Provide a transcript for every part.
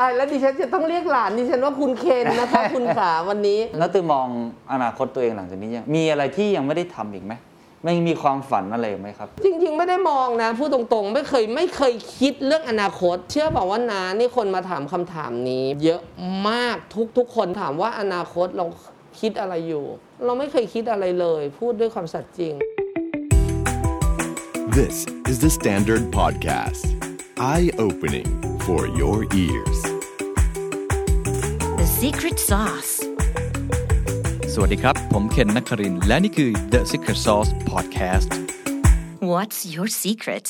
ตายแล้วดิฉันจะต้องเรียกหลานดิฉันว่าคุณเคนนะคะคุณขาวันนี้แล้วตื่นมองอนาคตตัวเองหลังจากนี้ยังมีอะไรที่ยังไม่ได้ทำอีกไหมไม่มีความฝันอะไรไหมครับจริงๆไม่ได้มองนะพูดตรงๆไม่เคยคิดเรื่องอนาคตเชื่อบอกว่าน้านี่คนมาถามคำถามนี้เยอะมากทุกคนถามว่าอนาคตเราคิดอะไรอยู่เราไม่เคยคิดอะไรเลยพูดด้วยความสัตย์จริง This is the Standard Podcast Eye-opening for your ears The Secret Sauceสวัสดีครับผมเคนนครินทร์และนี่คือ The Secret Sauce Podcast What's your secret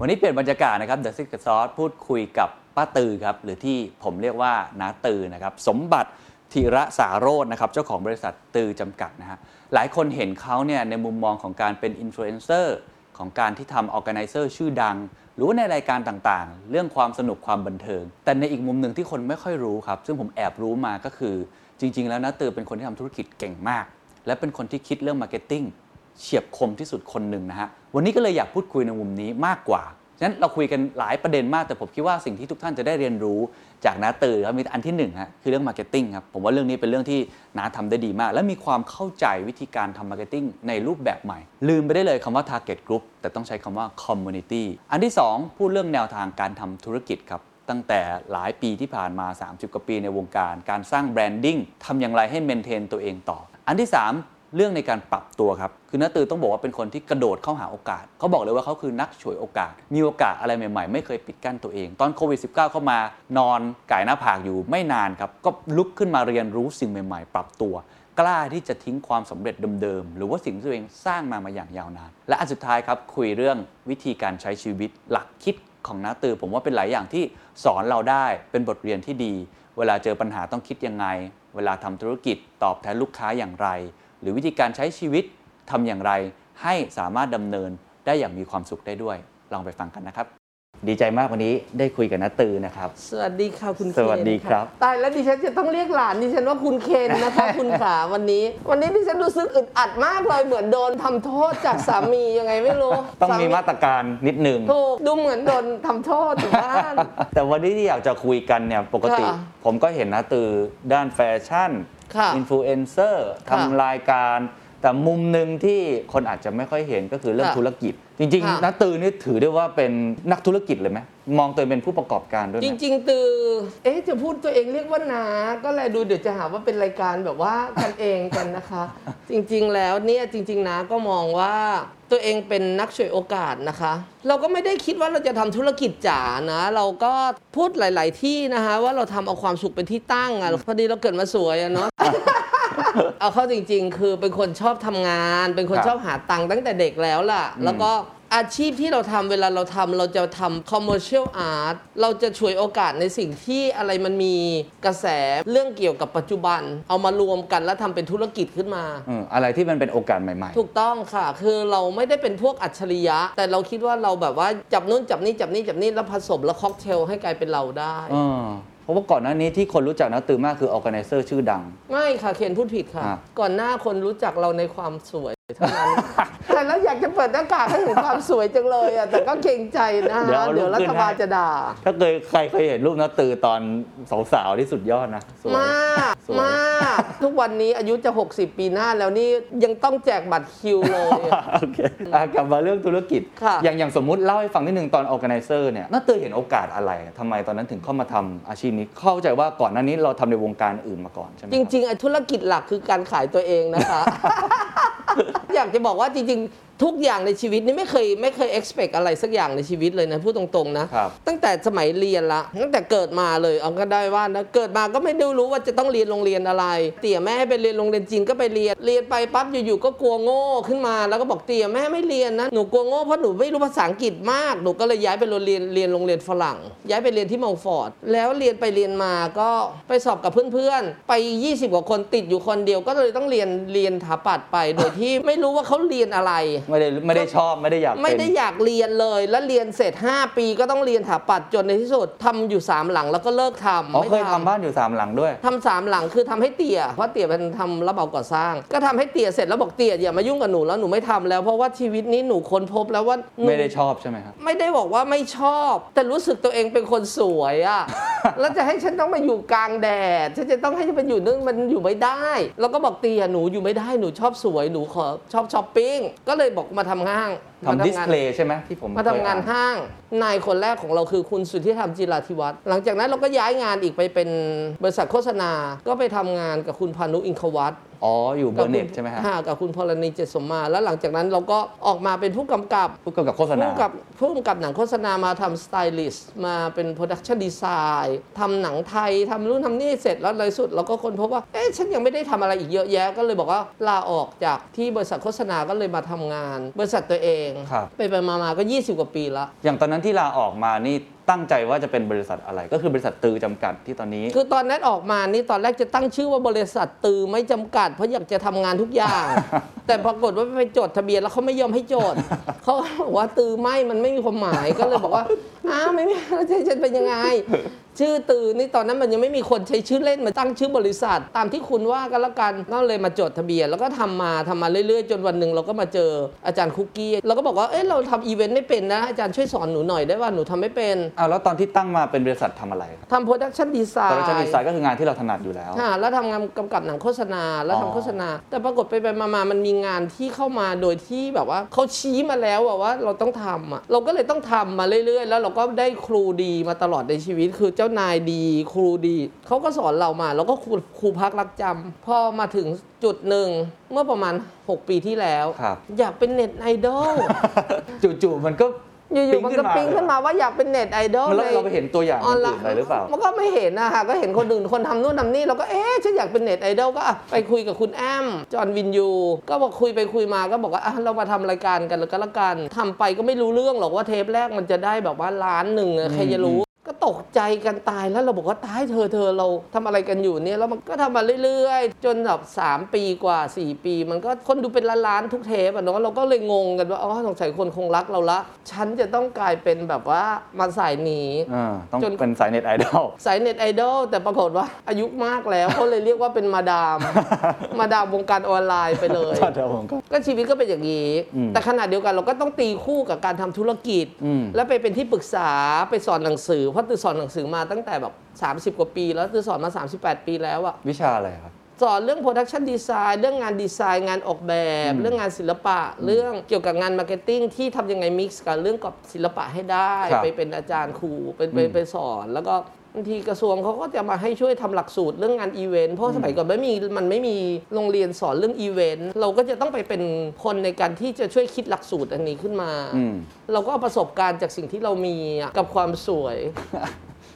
วันนี้เปลี่ยนบรรยากาศนะครับ The Secret Sauce พูดคุยกับป้าตือครับหรือที่ผมเรียกว่าน้าตือนะครับสมบัติธีระสาโรจน์นะครับเจ้าของบริษัทตือจำกัดนะฮะหลายคนเห็นเขาเนี่ยในมุมมองของการเป็นอินฟลูเอนเซอร์ของการที่ทำออร์แกไนเซอร์ชื่อดังหรือในรายการต่างๆเรื่องความสนุกความบันเทิงแต่ในอีกมุมหนึ่งที่คนไม่ค่อยรู้ครับซึ่งผมแอบรู้มาก็คือจริงๆแล้วน้าตือเป็นคนที่ทำธุรกิจเก่งมากและเป็นคนที่คิดเรื่องมาร์เก็ตติ้งเฉียบคมที่สุดคนหนึ่งนะฮะวันนี้ก็เลยอยากพูดคุยในมุมนี้มากกว่าฉะนั้นเราคุยกันหลายประเด็นมากแต่ผมคิดว่าสิ่งที่ทุกท่านจะได้เรียนรู้จากน้าตือครับมีอันที่1ฮะคือเรื่องมาร์เก็ตติ้งครับผมว่าเรื่องนี้เป็นเรื่องที่น้าทำได้ดีมากและมีความเข้าใจวิธีการทำมาร์เก็ตติ้งในรูปแบบใหม่ลืมไปได้เลยคำว่า target group แต่ต้องใช้คำว่า community อันที่2พูดเรื่องแนวทางการทำธุรกิจครับตั้งแต่หลายปีที่ผ่านมา30กว่าปีในวงการการสร้างแบรนดิ้งทำอย่างไรให้เมนเทนตัวเองต่ออันที่3เรื่องในการปรับตัวครับคือน้าตือต้องบอกว่าเป็นคนที่กระโดดเข้าหาโอกาสเขาบอกเลยว่าเขาคือนักฉวยโอกาสมีโอกาสอะไรใหม่ๆไม่เคยปิดกั้นตัวเองตอนโควิด -19 เข้ามานอนก่ายหน้าผากอยู่ไม่นานครับก็ลุกขึ้นมาเรียนรู้สิ่งใหม่ๆปรับตัวกล้าที่จะทิ้งความสำเร็จเดิมๆหรือว่าสิ่งที่ตัวเองสร้างมาอย่างยาวนานและอันสุดท้ายครับคุยเรื่องวิธีการใช้ชีวิตหลักคิดของน้าตือผมว่าเป็นหลายอย่างที่สอนเราได้เป็นบทเรียนที่ดีเวลาเจอปัญหาต้องคิดยังไงเวลาทำธุรกิจตอบแทนลูกค้าอย่างไรหรือวิธีการใช้ชีวิตทำอย่างไรให้สามารถดำเนินได้อย่างมีความสุขได้ด้วยลองไปฟังกันนะครับดีใจมากวันนี้ได้คุยกับน้าตือนะครับสวัสดีค่ะคุณเคนสวัสดีครับตายแล้วดิฉันจะต้องเรียกหลานดิฉันว่าคุณเคนนะคะคุณขาวันนี้ดิฉันรู้สึกอึดอัดมากเลยเหมือนโดนทำโทษจากสามียังไงไม่รู้ต้องมีมาตรการนิดนึงถูกดูเหมือนโดนทำโทษอยู่บ้านแต่วันนี้ที่อยากจะคุยกันเนี่ยปกติผมก็เห็นน้าตือด้านแฟชั่นอินฟลูเอนเซอร์ทำรายการแต่มุมหนึ่งที่คนอาจจะไม่ค่อยเห็นก็คือเรื่องธุรกิจจริงๆน้าตือนี่ถือได้ว่าเป็นนักธุรกิจเลยไหมมองตัวเองเป็นผู้ประกอบการด้วยจริงๆตือจะพูดตัวเองเรียกว่าน้าก็เลยดูเดี๋ยวจะหาว่าเป็นรายการแบบว่ากันเองกันนะคะ จริงๆแล้วเนี่ยจริงๆน้าก็มองว่าตัวเองเป็นนักฉวยโอกาสนะคะเราก็ไม่ได้คิดว่าเราจะทำธุรกิจจ๋านะเราก็พูดหลายๆที่นะคะว่าเราทำเอาความสุขเป็นที่ตั้งอ่ะพอดีเราเกิดมาสวยอ่ะเนาะ เอาเข้าจริงๆคือเป็นคนชอบทำงานเป็นคนชอบหาตังค์ตั้งแต่เด็กแล้วล่ะแล้วก็อาชีพที่เราทำเวลาเราทำเราจะทำ commercial art เราจะฉวยโอกาสในสิ่งที่อะไรมันมีกระแสเรื่องเกี่ยวกับปัจจุบันเอามารวมกันแล้วทำเป็นธุรกิจขึ้นมาอะไรที่มันเป็นโอกาสใหม่ๆถูกต้องค่ะคือเราไม่ได้เป็นพวกอัจฉริยะแต่เราคิดว่าเราแบบว่าจับนู่นจับนี่จับนี่จับนี่แล้วผสมแล้วค็อกเทลให้กลายเป็นเราได้เพราะว่าก่อนหน้านี้ที่คนรู้จักน้าตือมากคือออร์แกไนเซอร์ชื่อดังไม่ค่ะเคนพูดผิดค่ะก่อนหน้าคนรู้จักเราในความสวยเท่านั้นแต่แล้วอยากจะเปิดหน้ากากให้เห็นความสวยจังเลยอ่ะแต่ก็เกรงใจนะเดี๋ยวรัฐบาลจะด่าถ้าใครเห็นรูปน้าตือตอนสาวๆที่สุดยอดนะสวยมากทุกวันนี้อายุจะ60ปีหน้าแล้วนี่ยังต้องแจกบัตรคิวเลยโอเคกลับมาเรื่องธุรกิจอย่างสมมุติเล่าให้ฟังนิดนึงตอนออร์แกไนเซอร์เนี่ยน้าตือเห็นโอกาสอะไรทำไมตอนนั้นถึงเข้ามาทำอาชีพนี้เข้าใจว่าก่อนหน้านี้เราทำในวงการอื่นมาก่อนใช่ไหมจริงๆไอ้ธุรกิจหลักคือการขายตัวเองนะคะอยากจะบอกว่าจริงๆทุกอย่างในชีวิตนี่ไม่เคย expect อะไรสักอย่างในชีวิตเลยนะพูดตรงๆนะตั้งแต่สมัยเรียนละตั้งแต่เกิดมาเลยเอาก็ได้ว่านะเกิดมาก็ไม่ได้รู้ว่าจะต้องเรียนโรงเรียนอะไรเตี่ยแม่ไปเรียนโรงเรียนจีนก็ไปเรียนไปปั๊บอยู่ๆก็กลัวโง่ขึ้นมาแล้วก็บอกเตี่ยแม่ไม่เรียนนะหนูกลัวโง่เพราะหนูไม่รู้ภาษาอังกฤษมากหนูก็เลยย้ายไปเรียนโรงเรียนฝรั่งย้ายไปเรียนที่มอลฟอร์ดแล้วเรียนไปเรียนมาก็ไปสอบกับเพื่อนๆไป20กว่าคนติดอยู่คนเดียวก็เลยต้องเรียนถาปัดไปโดยที่ไม่ ไม่รู้ว่าเขาเรียนอะไรไม่ได้ชอบไม่ได้อยากเรียนเลยแล้วเรียนเสร็จ5ปีก็ต้องเรียนสถาปัตย์จนในที่สุดทำอยู่3หลังแล้วก็เลิกทำไม่เคยทำบ้านอยู่3หลังด้วยทำ3หลังคือทำให้เตี่ยเพราะเตี่ยเป็นทำระเบาก่อสร้างก็ทำให้เตี่ยเสร็จแล้วบอกเตี่ยอย่ามายุ่งกับหนูแล้วหนูไม่ทำแล้วเพราะว่าชีวิตนี้หนูค้นพบแล้วว่าไม่ได้ชอบใช่ไหมครับไม่ได้บอกว่าไม่ชอบแต่รู้สึกตัวเองเป็นคนสวยอะแล้วจะให้ฉันต้องมาอยู่กลางแดดฉันจะต้องให้มันอยู่นึงมันอยู่ไม่ได้แล้วก็บอกเตี่ยหนูอยู่ไม่ได้หนูชอบสวยหนูขอชอบช้อปปิ้งก็เลยบอกมาทำห้างทำดิสเพลย์ใช่ไหมที่ผมมาทำงานห้างนายคนแรกของเราคือคุณสุทธิธรรมจิราธิวัฒน์หลังจากนั้นเราก็ย้ายงานอีกไปเป็นบริษัทโฆษณาก็ไปทำงานกับคุณพานุอิงควัฒน์อ๋ออยู่เบอร์เน็ตใช่ไหมครับกับคุณพลณีเจษสมมาแล้วหลังจากนั้นเราก็ออกมาเป็นผู้กำกับโฆษณาผู้กำกับหนังโฆษณามาทำสไตลิสต์มาเป็นโปรดักชั่นดีไซน์ทำหนังไทยทำรุ่นทำนี่เสร็จแล้วในสุดเราก็ค้นพบว่าเอ๊ะฉันยังไม่ได้ทำอะไรอีกเยอะแยะก็เลยบอกว่าลาออกจากที่บริษัทโฆษณาก็เลยมาทำงานบริษัทตัวเองไปมาก็20กว่าปีละอย่างตอนนั้นที่ลาออกมานี่ตั้งใจว่าจะเป็นบริษัทอะไรก็คือบริษัทตือจำกัดที่ตอนนี้คือตอนนั้นออกมานี่ตอนแรกจะตั้งชื่อว่าบริษัทตือไม่จำกัดเพราะอยากจะทำงานทุกอย่าง แต่ปรากฏว่าไปจดทะเบียนแล้วเขาไม่ยอมให้จด เขาบอกว่าตือไม่มันไม่มีความหมาย ก็เลยบอกว่าอ้าวไม่แล้วจะเป็นยังไง ชื่อตือนี่ตอนนั้นมันยังไม่มีคนใช้ชื่อเล่นมาตั้งชื่อบริษัทตามที่คุณว่ากันแล้วกันก็เลยมาจดทะเบียนแล้วก็ทำมาเรื่อยๆจนวันหนึ่งเราก็มาเจออาจารย์คุกกี้เราก็บอกว่าเอ๊ะเราทำอีเวนต์ไม่เป็นนะอาจารย์ช่วยสอนหนูหน่อยได้ว่าหนูทำไม่เป็นแล้วตอนที่ตั้งมาเป็นบริษัททำอะไรทำโปรดักชันดีไซน์โปรดักชันดีไซน์ก็คืองานที่เราถนัดอยู่แล้วแล้วทำงานกำกับหนังโฆษณาแล้วทำโฆษณาแต่ปรากฏไปมามันมีงานที่เข้ามาโดยที่แบบว่าเขาชี้มาแล้วว่าเราต้องทำอ่ะเราก็เลยต้องทำมาเรื่อยๆแล้วเราก็ได้ครูดีมาตลอดในชีวิตคือเจ้านายดีครูดีเขาก็สอนเรามาแล้วก็ครูพักรักจำพอมาถึงจุดหนึ่งเมื่อประมาณ6ปีที่แล้วอยากเป็นเน็ตไอดอลจู่ๆมันก็อยู่ๆมันก็ปิ๊งขึ้นมาว่าอยากเป็นเน็ตไอดอลเลยเราไปเห็นตัวอย่างอะไรหรือเปล่ามันก็ไม่เห็นนะคะก็เห็นคนอื่นคนทำนู่นทำนี่เราก็เอ๊ะฉันอยากเป็นเน็ตไอดอลก็ไปคุยกับคุณแอมจอห์นวินยูก็บอกคุยไปคุยมาก็บอกว่าเรามาทำรายการกันแล้วก็แล้วกันทำไปก็ไม่รู้เรื่องหรอกว่าเทปแรกมันจะได้แบบว่า1,000,000ใครจะรู้ก็ตกใจกันตายแล้วเราบอกว่าตายเธอเราทำอะไรกันอยู่เนี่ยแล้วมันก็ทำมาเรื่อยๆจนแบบ3ปีกว่า4ปีมันก็คนดูเป็นล้านๆทุกเทปอะเนาะเราก็เลยงงกันว่าอ๋อสงสัยคนคงรักเราละฉันจะต้องกลายเป็นแบบว่ามาสายนี้ต้องเป็นสายเน็ตไอดอลแต่ปรากฏว่าอายุมากแล้วเขาเลยเรียกว่าเป็นมาดามวงการออนไลน์ไปเลยก็ชีวิตก็เป็นอย่างนี้แต่ขณะเดียวกันเราก็ต้องตีคู่กับการทำธุรกิจแล้วไปเป็นที่ปรึกษาไปสอนหนังสือเพราะตือสอนหนังสือมาตั้งแต่แบบ30กว่าปีแล้วตือสอนมา38ปีแล้วอะวิชาอะไรครับสอนเรื่อง Production Design เรื่องงานดีไซน์งานออกแบบเรื่องงานศิลปะเรื่องเกี่ยวกับงาน Marketing ที่ทำยังไง Mix กับเรื่องกับศิลปะให้ได้ไปเป็นอาจารย์ครูไปสอนแล้วก็บางทีกระทรวงเขาก็จะมาให้ช่วยทำหลักสูตรเรื่องงานอีเวนต์เพราะสมัยก่อนมันไม่มีโรงเรียนสอนเรื่องอีเวนต์เราก็จะต้องไปเป็นคนในการที่จะช่วยคิดหลักสูตรอันนี้ขึ้นมาเราก็เอาประสบการณ์จากสิ่งที่เรามีกับความสวย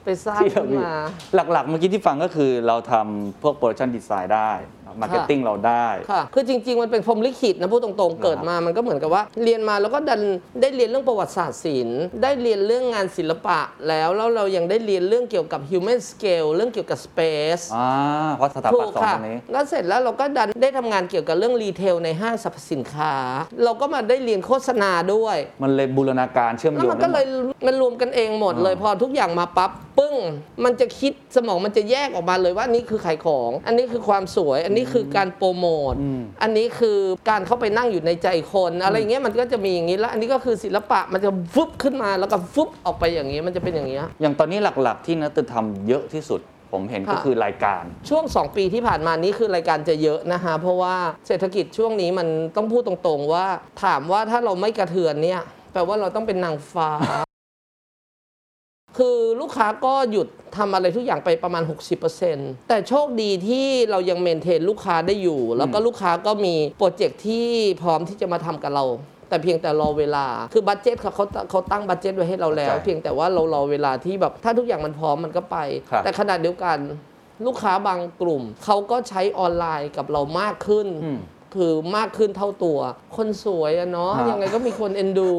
ไปสร้างขึ้นมาหลักๆเมื่อกี้ที่ฟังก็คือเราทำพวกโปรดักชันดีไซน์ได้มาร์เก็ตติ้งเราได้คือจริงๆมันเป็นพรหมลิขิตนะพูดตรงๆเกิดมามันก็เหมือนกับว่าเรียนมาแล้วก็ดันได้เรียนเรื่องประวัติศาสตร์ศิลป์ได้เรียนเรื่องงานศิลปะแล้วเรายังได้เรียนเรื่องเกี่ยวกับ human scale เรื่องเกี่ยวกับ space เพราะสถาปัตย์สองอันนี้แล้วเสร็จแล้วเราก็ดันได้ทำงานเกี่ยวกับเรื่องรีเทลในห้างสรรพสินค้าเราก็มาได้เรียนโฆษณาด้วยมันเลยบูรณาการเชื่อมโยงแล้วมันก็เลยมันรวมกันเองหมดเลยพอทุกอย่างมาปั๊บปึ้งมันจะคิดสมองมันจะแยกออกมาเลยว่านี่คือขายของอันนี้คือความสวยอันนี้คือการโปรโมทอันนี้คือการเข้าไปนั่งอยู่ในใจคนอะไรเงี้ยมันก็จะมีอย่างนี้แล้วอันนี้ก็คือศิลปะมันจะฟุบขึ้นมาแล้วก็ฟุบออกไปอย่างนี้มันจะเป็นอย่างนี้อย่างตอนนี้หลักๆที่นักตือทำเยอะที่สุดผมเห็นก็คือรายการช่วง2ปีที่ผ่านมานี้คือรายการจะเยอะนะคะเพราะว่าเศรษฐกิจช่วงนี้มันต้องพูดตรงๆว่าถามว่าถ้าเราไม่กระเทือนเนี่ยแปลว่าเราต้องเป็นนางฟ้า คือลูกค้าก็หยุดทำอะไรทุกอย่างไปประมาณ 60% แต่โชคดีที่เรายังเมนเทนลูกค้าได้อยู่แล้วก็ลูกค้าก็มีโปรเจกต์ที่พร้อมที่จะมาทำกับเราแต่เพียงแต่รอเวลาคือบัดเจ็ตเขาตั้งบัดเจ็ตไว้ให้เราแล้วเพียงแต่ว่าเรารอเวลาที่แบบถ้าทุกอย่างมันพร้อมมันก็ไปแต่ขณะเดียวกันลูกค้าบางกลุ่มเขาก็ใช้ออนไลน์กับเรามากขึ้นคือมากขึ้นเท่าตัวคนสวยอะเนาะยังไงก็มีคนเอ็นดู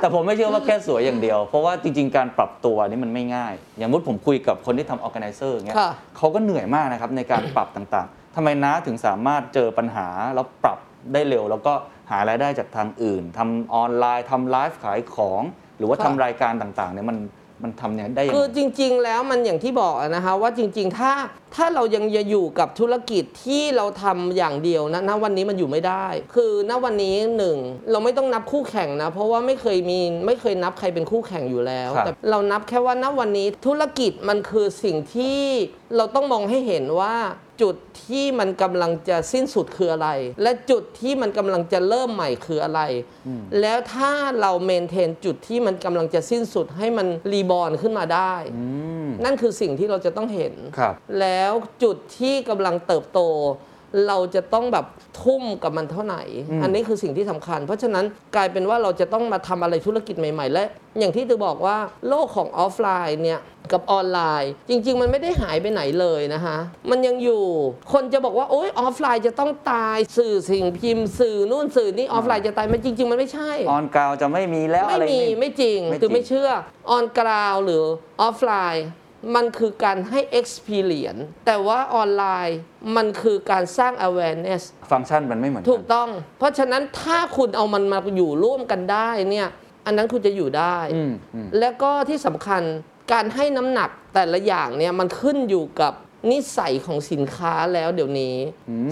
แต่ผมไม่เชื่อว่าแค่สวยอย่างเดียวเพราะว่าจริงๆการปรับตัวนี่มันไม่ง่ายอย่างมุดผมคุยกับคนที่ทำ organizer อย่างเงี้ยเขาก็เหนื่อยมากนะครับในการปรับต่างๆทำไมน้าถึงสามารถเจอปัญหาแล้วปรับ ได้เร็วแล้วก็หารายได้จากทางอื่นทำออนไลน์ทำไลฟ์ขายของหรือว่าทำรายการต่างๆเนี่ยมันทำเนี่ยได้ยังไงคือจริงๆแล้วมันอย่างที่บอกนะคะว่าจริงๆถ้าเรายังอยู่กับธุรกิจที่เราทำอย่างเดียวนะณวันนี้มันอยู่ไม่ได้คือณวันนี้หนึ่งเราไม่ต้องนับคู่แข่งนะเพราะว่าไม่เคยนับใครเป็นคู่แข่งอยู่แล้วแต่เรานับแค่ว่าณวันนี้ธุรกิจมันคือสิ่งที่เราต้องมองให้เห็นว่าจุดที่มันกำลังจะสิ้นสุดคืออะไรและจุดที่มันกำลังจะเริ่มใหม่คืออะไรแล้วถ้าเราเมนเทนจุดที่มันกำลังจะสิ้นสุดให้มันรีบอร์นขึ้นมาได้นั่นคือสิ่งที่เราจะต้องเห็นแล้วจุดที่กำลังเติบโตเราจะต้องแบบทุ่มกับมันเท่าไหร่อันนี้คือสิ่งที่สำคัญเพราะฉะนั้นกลายเป็นว่าเราจะต้องมาทำอะไรธุรกิจใหม่ๆและอย่างที่ตือบอกว่าโลกของออฟไลน์เนี่ยกับออนไลน์จริงๆมันไม่ได้หายไปไหนเลยนะคะมันยังอยู่คนจะบอกว่าโอ๊ยออฟไลน์จะต้องตายสื่อสิ่งพิมพ์สื่อนู่นสื่อนี่ออฟไลน์จะตายมันจริงๆมันไม่ใช่ออนกราวจะไม่มีแล้วอะไรนี่ไม่จริงตือไม่เชื่อออนกราวหรือออฟไลน์มันคือการให้ experience แต่ว่าออนไลน์มันคือการสร้าง awareness ฟังก์ชันมันไม่เหมือนกันถูกต้องเพราะฉะนั้นถ้าคุณเอามันมาอยู่ร่วมกันได้เนี่ยอันนั้นคุณจะอยู่ได้แล้วก็ที่สำคัญการให้น้ำหนักแต่ละอย่างเนี่ยมันขึ้นอยู่กับนิสัยของสินค้าแล้วเดี๋ยวนี้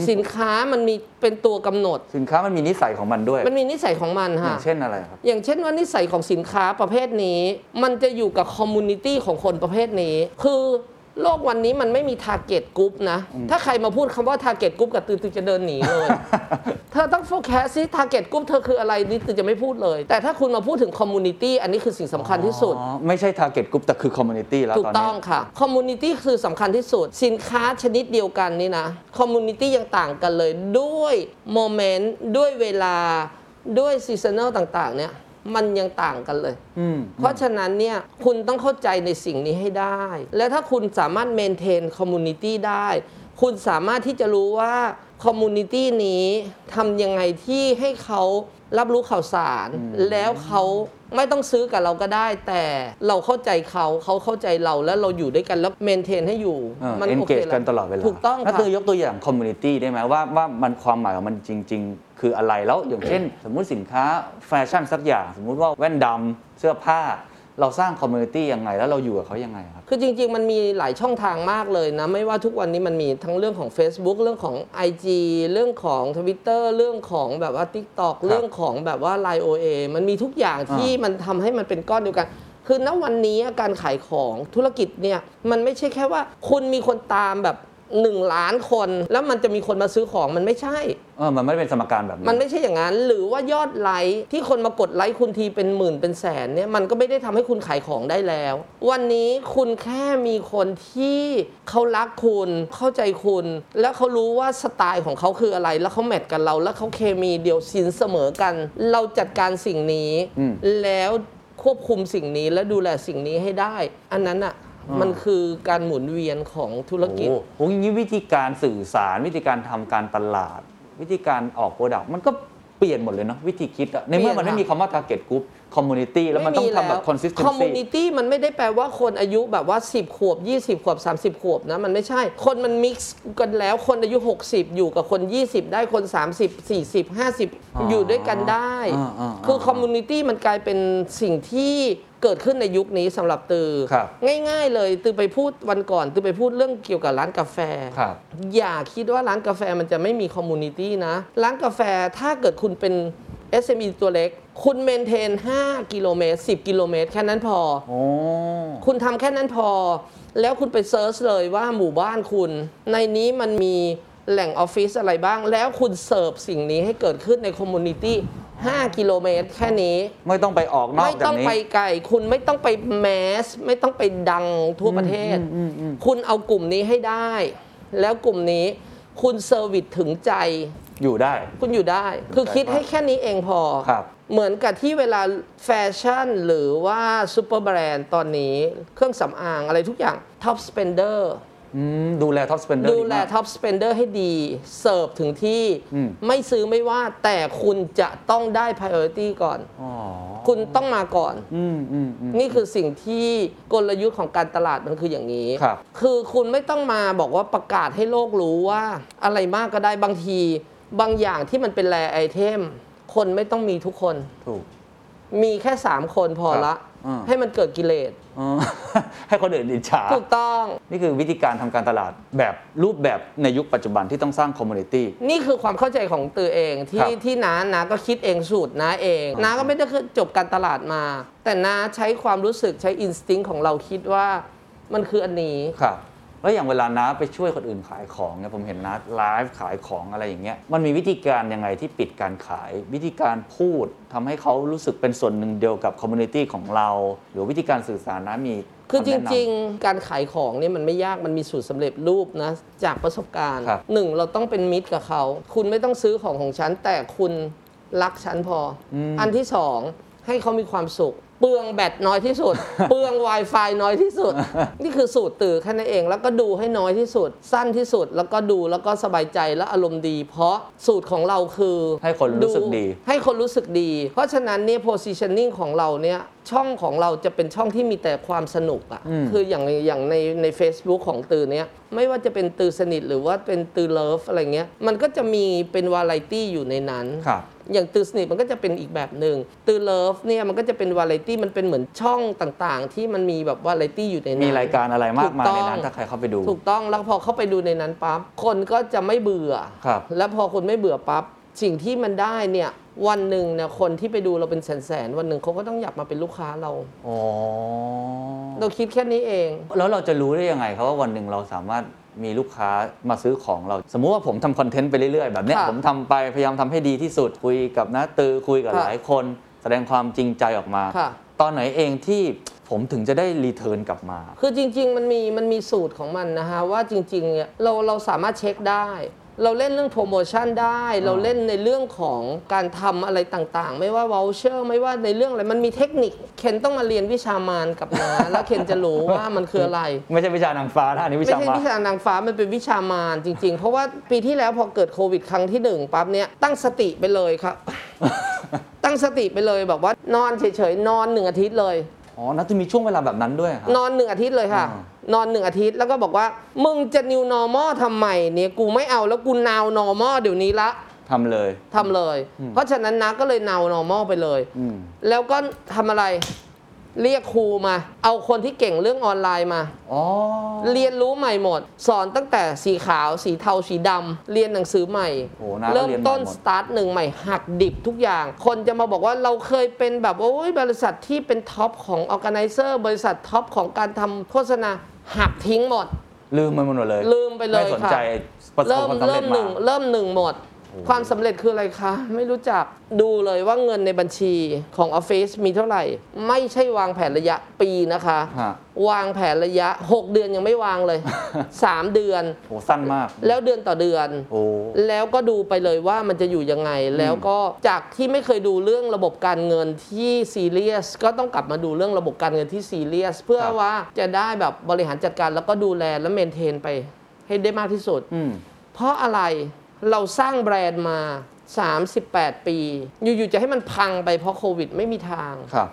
สินค้ามันมีเป็นตัวกำหนดสินค้ามันมีนิสัยของมันด้วยมันมีนิสัยของมันค่ะอย่างเช่นอะไรครับอย่างเช่นว่านิสัยของสินค้าประเภทนี้มันจะอยู่กับคอมมูนิตี้ของคนประเภทนี้คือโลกวันนี้มันไม่มี target group นะถ้าใครมาพูดคำว่า target group กับตือจะเดินหนีเลย เธอต้องโฟกัสที่ target group เธอคืออะไรนี่ตือจะไม่พูดเลยแต่ถ้าคุณมาพูดถึง community อันนี้คือสิ่งสำคัญที่สุดไม่ใช่ target group แต่คือ community แล้วตอนนี้ถูกต้องค่ะ community คือสำคัญที่สุดสินค้าชนิดเดียวกันนี่นะ community ยังต่างกันเลยด้วย moment ด้วยเวลาด้วย seasonal ต่างๆเนี่ยมันยังต่างกันเลยเพราะฉะนั้นเนี่ยคุณต้องเข้าใจในสิ่งนี้ให้ได้และถ้าคุณสามารถเมนเทนคอมมูนิตี้ได้คุณสามารถที่จะรู้ว่าคอมมูนิตี้นี้ทำยังไงที่ให้เขารับรู้ข่าวสารแล้วเขาไม่ต้องซื้อกับเราก็ได้แต่เราเข้าใจเขาเข้าใจเราแล้วเราอยู่ด้วยกันแล้วเมนเทนให้อยู่มันโอเคกันตลอดเวลาถูกต้องค่ะถ้าตือยกตัวอย่างคอมมูนิตี้ได้ไหมว่ามันความหมายของมันจริงๆคืออะไรแล้วอย่างเช่นสมมุติสินค้าแฟชั่นสักอย่างสมมุติว่าแว่นดำเสื้อผ้าเราสร้างคอมมูนิตี้ยังไงแล้วเราอยู่กับเขายังไงครับคือจริงๆมันมีหลายช่องทางมากเลยนะไม่ว่าทุกวันนี้มันมีทั้งเรื่องของ Facebook เรื่องของ IG เรื่องของ Twitter เรื่องของแบบว่า TikTok เรื่องของแบบว่า Line OA มันมีทุกอย่างที่มันทำให้มันเป็นก้อนเดียวกันคือณวันนี้การขายของธุรกิจเนี่ยมันไม่ใช่แค่ว่าคุณมีคนตามแบบ1ล้านคนแล้วมันจะมีคนมาซื้อของมันไม่ใช่มันไม่เป็นสมการแบบนี้มันไม่ใช่อย่างนั้นหรือว่ายอดไลค์ที่คนมากดไลค์คุณทีเป็นหมื่นเป็นแสนเนี่ยมันก็ไม่ได้ทำให้คุณขายของได้แล้ววันนี้คุณแค่มีคนที่เขารักคุณเข้าใจคุณและเขารู้ว่าสไตล์ของเขาคืออะไรแล้วเขาแมทกับเราแล้วเขาเคมีเดียวสินเสมอกันเราจัดการสิ่งนี้แล้วควบคุมสิ่งนี้และดูแลสิ่งนี้ให้ได้อันนั้นอะมันคือการหมุนเวียนของธุรกิจโอ้โหวิธีการสื่อสารวิธีการทำการตลาดวิธีการออกโปรดักต์มันก็เปลี่ยนหมดเลยเนาะวิธีคิดในเมื่อมันไม่มีคำว่า target group community แล้วมันต้องทำแบบ consistency community มันไม่ได้แปลว่าคนอายุแบบว่า10ขวบ20ขวบ30ขวบนะมันไม่ใช่คนมัน mix กันแล้วคนอายุ60อยู่กับคน20ได้คน30 40 50อยู่ด้วยกันได้คือ community มันกลายเป็นสิ่งที่เกิดขึ้นในยุคนี้สำหรับตือง่ายๆเลยตือไปพูดวันก่อนตือไปพูดเรื่องเกี่ยวกับร้านกาแฟอย่าคิดว่าร้านกาแฟมันจะไม่มีคอมมูนิตี้นะร้านกาแฟถ้าเกิดคุณเป็น SME ตัวเล็กคุณเมนเทน5กิโลเมตร10กิโลเมตรแค่นั้นพอคุณทำแค่นั้นพอแล้วคุณไปเซิร์ชเลยว่าหมู่บ้านคุณในนี้มันมีแหล่งออฟฟิศอะไรบ้างแล้วคุณเสิร์ฟสิ่งนี้ให้เกิดขึ้นในคอมมูนิตี้5กิโลเมตรแค่นี้ไม่ต้องไปออกนอกจากนี้ไม่ต้องไปไกลคุณไม่ต้องไปแมสไม่ต้องไปดังทั่วประเทศคุณเอากลุ่มนี้ให้ได้แล้วกลุ่มนี้คุณเซอร์วิสถึงใจอยู่ได้คุณอยู่ได้คือคิดให้แค่นี้เองพอเหมือนกับที่เวลาแฟชั่นหรือว่าซูเปอร์แบรนด์ตอนนี้เครื่องสำอางอะไรทุกอย่างท็อปสเปนเดอร์ดูแลท็อปสเปนเดอร์ดูแลท็อปสเปนเดอร์ให้ดีเสิร์ฟถึงที่ไม่ซื้อไม่ว่าแต่คุณจะต้องได้ priority ก่อนคุณต้องมาก่อนนี่คือสิ่งที่กลยุทธ์ของการตลาดมันคืออย่างนี้คือคุณไม่ต้องมาบอกว่าประกาศให้โลกรู้ว่าอะไรมากก็ได้บางที บางอย่างที่มันเป็นแรไอเทมคนไม่ต้องมีทุกคนถูกมีแค่3คนพอละให้มันเกิดกิเลสให้คนอื่นอิจฉาถูกต้องนี่คือวิธีการทำการตลาดแบบรูปแบบในยุคปัจจุบันที่ต้องสร้างคอมมูนิตี้นี่คือความเข้าใจของตัวเองที่น้าก็คิดเองสูตรน้าเองน้าก็ไม่ได้จบการตลาดมาแต่น้าใช้ความรู้สึกใช้อินสติ้งของเราคิดว่ามันคืออันนี้ครับแล้วอย่างเวลาน้าไปช่วยคนอื่นขายของเนี่ยผมเห็นน้าไลฟ์ขายของอะไรอย่างเงี้ยมันมีวิธีการยังไงที่ปิดการขายวิธีการพูดทำให้เขารู้สึกเป็นส่วนหนึ่งเดียวกับคอมมูนิตี้ของเราหรือวิธีการสื่อสารน้ามีคือจริงๆการขายของเนี่ยมันไม่ยากมันมีสูตรสำเร็จรูปนะจากประสบการณ์หนึ่งเราต้องเป็นมิตรกับเขาคุณไม่ต้องซื้อของของฉันแต่คุณรักฉันพออันที่สองให้เขามีความสุขเปลืองแบตน้อยที่สุด เปลือง Wi-Fi น้อยที่สุด นี่คือสูตรตื่นแค่นั้นเองแล้วก็ดูให้น้อยที่สุดสั้นที่สุดแล้วก็ดูแล้วก็สบายใจและอารมณ์ดีเพราะสูตรของเราคือให้คนรู้สึกดีให้คนรู้สึกดีเพราะฉะนั้นเนี่ย positioning ของเราเนี่ยช่องของเราจะเป็นช่องที่มีแต่ความสนุกอ่ะคืออย่างใน Facebook ของตือเนี้ยไม่ว่าจะเป็นตือสนิทหรือว่าเป็นตือเลิฟอะไรเงี้ยมันก็จะมีเป็นวาไรตี้อยู่ในนั้นอย่างตือสนิทมันก็จะเป็นอีกแบบนึงตือเลิฟเนี่ยมันก็จะเป็นวาไรตี้มันเป็นเหมือนช่องต่างๆที่มันมีแบบวาไรตี้อยู่ในนั้นมีรายการอะไรมากมายในนั้นถ้าใครเข้าไปดูถูกต้องแล้วพอเข้าไปดูในนั้นปั๊บคนก็จะไม่เบื่อแล้วพอคนไม่เบื่อปั๊บสิ่งที่มันได้เนี่ยวันหนึ่งเนี่ยคนที่ไปดูเราเป็นแสนๆวันหนึ่งเขาก็ต้องอยากมาเป็นลูกค้าเราเราคิดแค่นี้เองแล้วเราจะรู้ได้ยังไงครับว่าวันหนึ่งเราสามารถมีลูกค้ามาซื้อของเราสมมุติว่าผมทำคอนเทนต์ไปเรื่อยๆแบบเนี้ยผมทำไปพยายามทำให้ดีที่สุดคุยกับน้าตือคุยกับหลายคนแสดงความจริงใจออกมาตอนไหนเองที่ผมถึงจะได้รีเทิร์นกลับมาคือจริงๆมันมีสูตรของมันนะฮะว่าจริงๆเนี่ยเราสามารถเช็คได้เราเล่นเรื่องโปรโมชั่นได้เราเล่นในเรื่องของการทำอะไรต่างๆไม่ว่าวัลเชอร์ไม่ว่าในเรื่องอะไรมันมีเทคนิคเคนต้องมาเรียนวิชามารกับน้าแล้วเคนจะรู้ว่ามันคืออะไรไม่ใช่วิชานางฟ้านะอันนี้วิชามารไม่ใช่วิชานางฟ้ามันเป็นวิชามารจริงๆเพราะว่าปีที่แล้วพอเกิดโควิดครั้งที่1ปั๊บเนี่ยตั้งสติไปเลยครับ ตั้งสติไปเลยแบบว่านอนเฉยๆนอน1อาทิตย์เลยอ๋อน่าจะมีช่วงเวลาแบบนั้นด้วยครับนอน1อาทิตย์เลยค่ะนอน1อาทิตย์แล้วก็บอกว่ามึงจะ new normal ทำไมเนี่ยกูไม่เอาแล้วกู now normal เดี๋ยวนี้ละทำเลยเพราะฉะนั้นนะก็เลย now normal ไปเลยแล้วก็ทำอะไรเรียกครูมาเอาคนที่เก่งเรื่องออนไลน์มาเรียนรู้ใหม่หมดสอนตั้งแต่สีขาวสีเทาสีดำเรียนหนังสือใหม่เริ่มต้นสตาร์ทหนึ่งใหม่หักดิบทุกอย่างคนจะมาบอกว่าเราเคยเป็นแบบโอ้ยบริษัทที่เป็นท็อปของออร์แกไนเซอร์บริษัทท็อปของการทำโฆษณาหักทิ้งหมดลืมมันหมดเลยลืมไปเลยไม่สนใจเริ่มหนึ่งหมดความสำเร็จคืออะไรคะไม่รู้จักดูเลยว่าเงินในบัญชีของออฟฟิศมีเท่าไหร่ไม่ใช่วางแผนระยะปีนะคะวางแผนระยะ6เดือนยังไม่วางเลย 3 เดือนโหสั้นมากแล้วเดือนต่อเดือนโอ้แล้วก็ดูไปเลยว่ามันจะอยู่ยังไงแล้วก็จากที่ไม่เคยดูเรื่องระบบการเงินที่ซีเรียสก็ต้องกลับมาดูเรื่องระบบการเงินที่ซีเรียสเพื่อว่าจะได้แบบบริหารจัดการแล้วก็ดูแลและเมนเทนไปให้ได้มากที่สุดเพราะอะไรเราสร้างแบรนด์มา38ปีอยู่ๆจะให้มันพังไปเพราะโควิดไม่มีทางครับ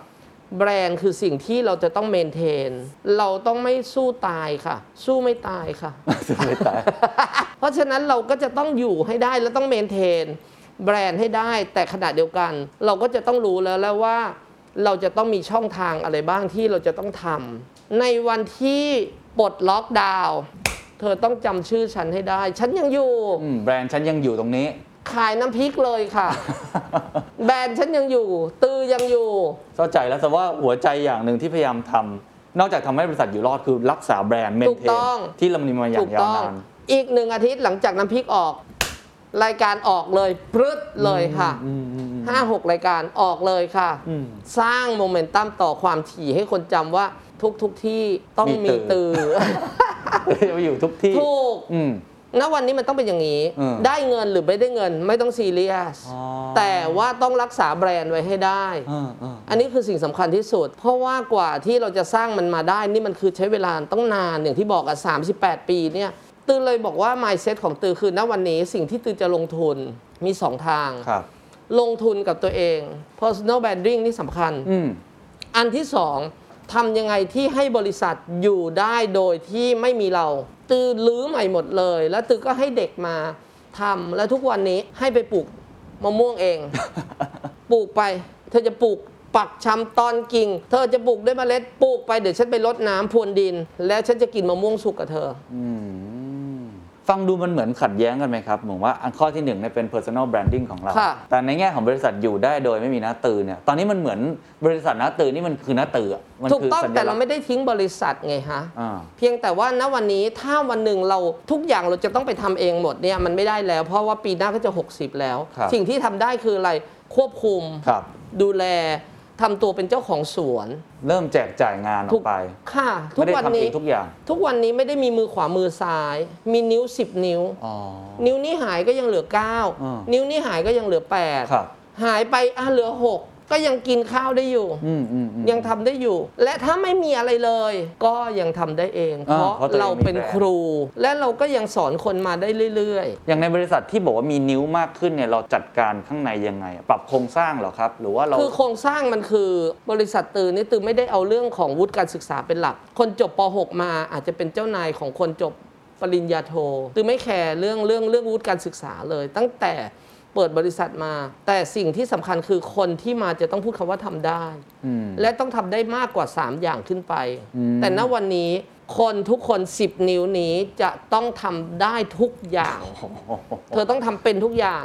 แบรนด์คือสิ่งที่เราจะต้องเมนเทนเราต้องไม่สู้ตายค่ะสู้ไม่ตายค่ะ สู้ไม่ตาย เพราะฉะนั้นเราก็จะต้องอยู่ให้ได้และต้องเมนเทนแบรนด์ให้ได้แต่ขณะเดียวกันเราก็จะต้องรู้แล้วว่าเราจะต้องมีช่องทางอะไรบ้างที่เราจะต้องทำในวันที่ปลดล็อกดาวน์เธอต้องจำชื่อฉันให้ได้ฉันยังอยู่แบรนด์ฉันยังอยู่ตรงนี้ขายน้ำพริกเลยค่ะ แบรนด์ฉันยังอยู่ตือยังอยู่เข้าใจแล้วแต่ว่าหัวใจอย่างหนึ่งที่พยายามทำนอกจากทำให้บริษัทอยู่รอดคือรักษาแบรนด์เมนเทนที่เรามีมาอย่างยาวนานอีก1อาทิตย์หลังจากน้ำพริกออกรายการออกเลยพรึดเลยค่ะ 5-6 รายการออกเลยค่ะสร้างโมเมนตัมต่อความถี่ให้คนจำว่าทุกที่ต้องมีตือ เราอยู่ทุกที่ถูกณวันนี้มันต้องเป็นอย่างนี้ได้เงินหรือไม่ได้เงินไม่ต้องซีเรียสแต่ว่าต้องรักษาแบรนด์ไว้ให้ได้อันนี้คือสิ่งสำคัญที่สุดเพราะว่ากว่าที่เราจะสร้างมันมาได้นี่มันคือใช้เวลาต้องนานอย่างที่บอกอ่ะ38ปีเนี่ยตือเลยบอกว่า mindset ของตือคือณวันนี้สิ่งที่ตือจะลงทุนมี2ทางลงทุนกับตัวเอง personal branding นี่สำคัญอันที่2ทำยังไงที่ให้บริษัทอยู่ได้โดยที่ไม่มีเราตือลื้อใหม่หมดเลยแล้วตือก็ให้เด็กมา ทำแล้วทุกวันนี้ให้ไปปลูกมะม่วงเองปลูกไปเธอจะปลูกปักชำตอนกิ่งเธอจะปลูกด้วยเมล็ดปลูกไปเดี๋ยวฉันไปรดน้ำพรวนดินแล้วฉันจะกินมะม่วงสุกกับเธอฟังดูมันเหมือนขัดแย้งกันไหมครับผมว่าอันข้อที่1เนี่ยเป็น personal branding ของเราแต่ในแง่ของบริษัทอยู่ได้โดยไม่มีหน้าตือเนี่ยตอนนี้มันเหมือนบริษัทหน้าตือนี่มันคือหน้าตือมันคือสัญลักษณ์ถูกต้องแต่เราไม่ได้ทิ้งบริษัทไงฮะเพียงแต่ว่าณวันนี้ถ้าวันหนึ่งเราทุกอย่างเราจะต้องไปทำเองหมดเนี่ยมันไม่ได้แล้วเพราะว่าปีหน้าก็จะ60แล้วสิ่งที่ทำได้คืออะไรควบคุมดูแลทำตัวเป็นเจ้าของสวนเริ่มแจกจ่ายงานออกไปค่ะทุกวันนี้ทุกอย่างทุกวันนี้ไม่ได้มีมือขวามือซ้ายมีนิ้ว10นิ้วนิ้วนี้หายก็ยังเหลือ9นิ้วนี้หายก็ยังเหลือ8หายไปเหลือ6ก็ยังกินข้าวได้อยู่ยังทำได้อยู่และถ้าไม่มีอะไรเลยก็ยังทำได้เองเพราะเราเป็นครูและเราก็ยังสอนคนมาได้เรื่อยๆอย่างในบริษัทที่บอกว่ามีนิ้วมากขึ้นเนี่ยเราจัดการข้างในยังไงปรับโครงสร้างเหรอครับหรือว่าเราคือโครงสร้างมันคือบริษัทตือนี่ตือไม่ได้เอาเรื่องของวุฒิการศึกษาเป็นหลักคนจบป.6 มาอาจจะเป็นเจ้านายของคนจบปริญญาโทตือไม่แคร์เรื่องวุฒิการศึกษาเลยตั้งแต่เปิดบริษัทมาแต่สิ่งที่สำคัญคือคนที่มาจะต้องพูดคำว่าทำได้และต้องทำได้มากกว่า3อย่างขึ้นไปแต่ณวันนี้คนทุกคน10นิ้วนี้จะต้องทำได้ทุกอย่างเธอต้องทำเป็นทุกอย่าง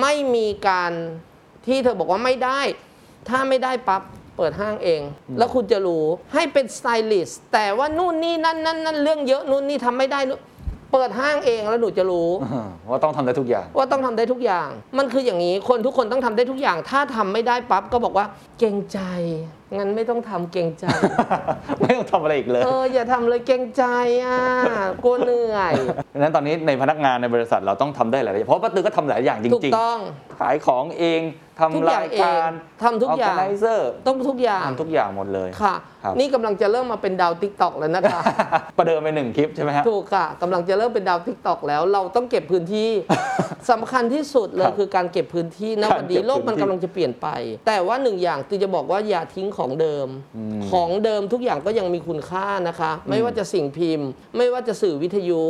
ไม่มีการที่เธอบอกว่าไม่ได้ถ้าไม่ได้ปั๊บเปิดห้างเองแล้วคุณจะรู้ให้เป็นสไตลิสต์แต่ว่านู่นนี่นั่นเรื่องเยอะนู่นนี่ทำไม่ได้เปิดห้างเองแล้วหนูจะรู้ว่าต้องทำได้ทุกอย่างมันคืออย่างนี้คนทุกคนต้องทำได้ทุกอย่างถ้าทำไม่ได้ปั๊บก็บอกว่าเกรงใจงั้นไม่ต้องทำเกรงใจ ไม่ต้องทำอะไรอีกเลยอย่าทำเลยเกรงใจกลัวเหนื่อยนั้นตอนนี้ในพนักงานในบริษัทเราต้องทำได้หลายอย่างเพราะป้าตือก็ทำหลายอย่างจริงๆถูกต้องขายของเองทำรายการทำทุกอย่างต้องทุกอย่างทำทุกอย่างหมดเลยค่ะนี่กำลังจะเริ่มมาเป็นดาว TikTok แล้วนะคะ ประเดิมไป1คลิปใช่ไหมฮะถูกค่ะกำลังจะเริ่มเป็นดาว TikTok แล้วเราต้องเก็บพื้นที่ สำคัญที่สุดเลยคือการเก็บพื้นที่นะวันนี้โลกมันกำลังจะเปลี่ยนไปแต่ว่า1อย่างตือจะบอกว่าอย่าทิ้งของเดิมทุกอย่างก็ยังมีคุณค่านะคะไม่ว่าจะสิ่งพิมพ์ไม่ว่าจะสื่อวิทยุ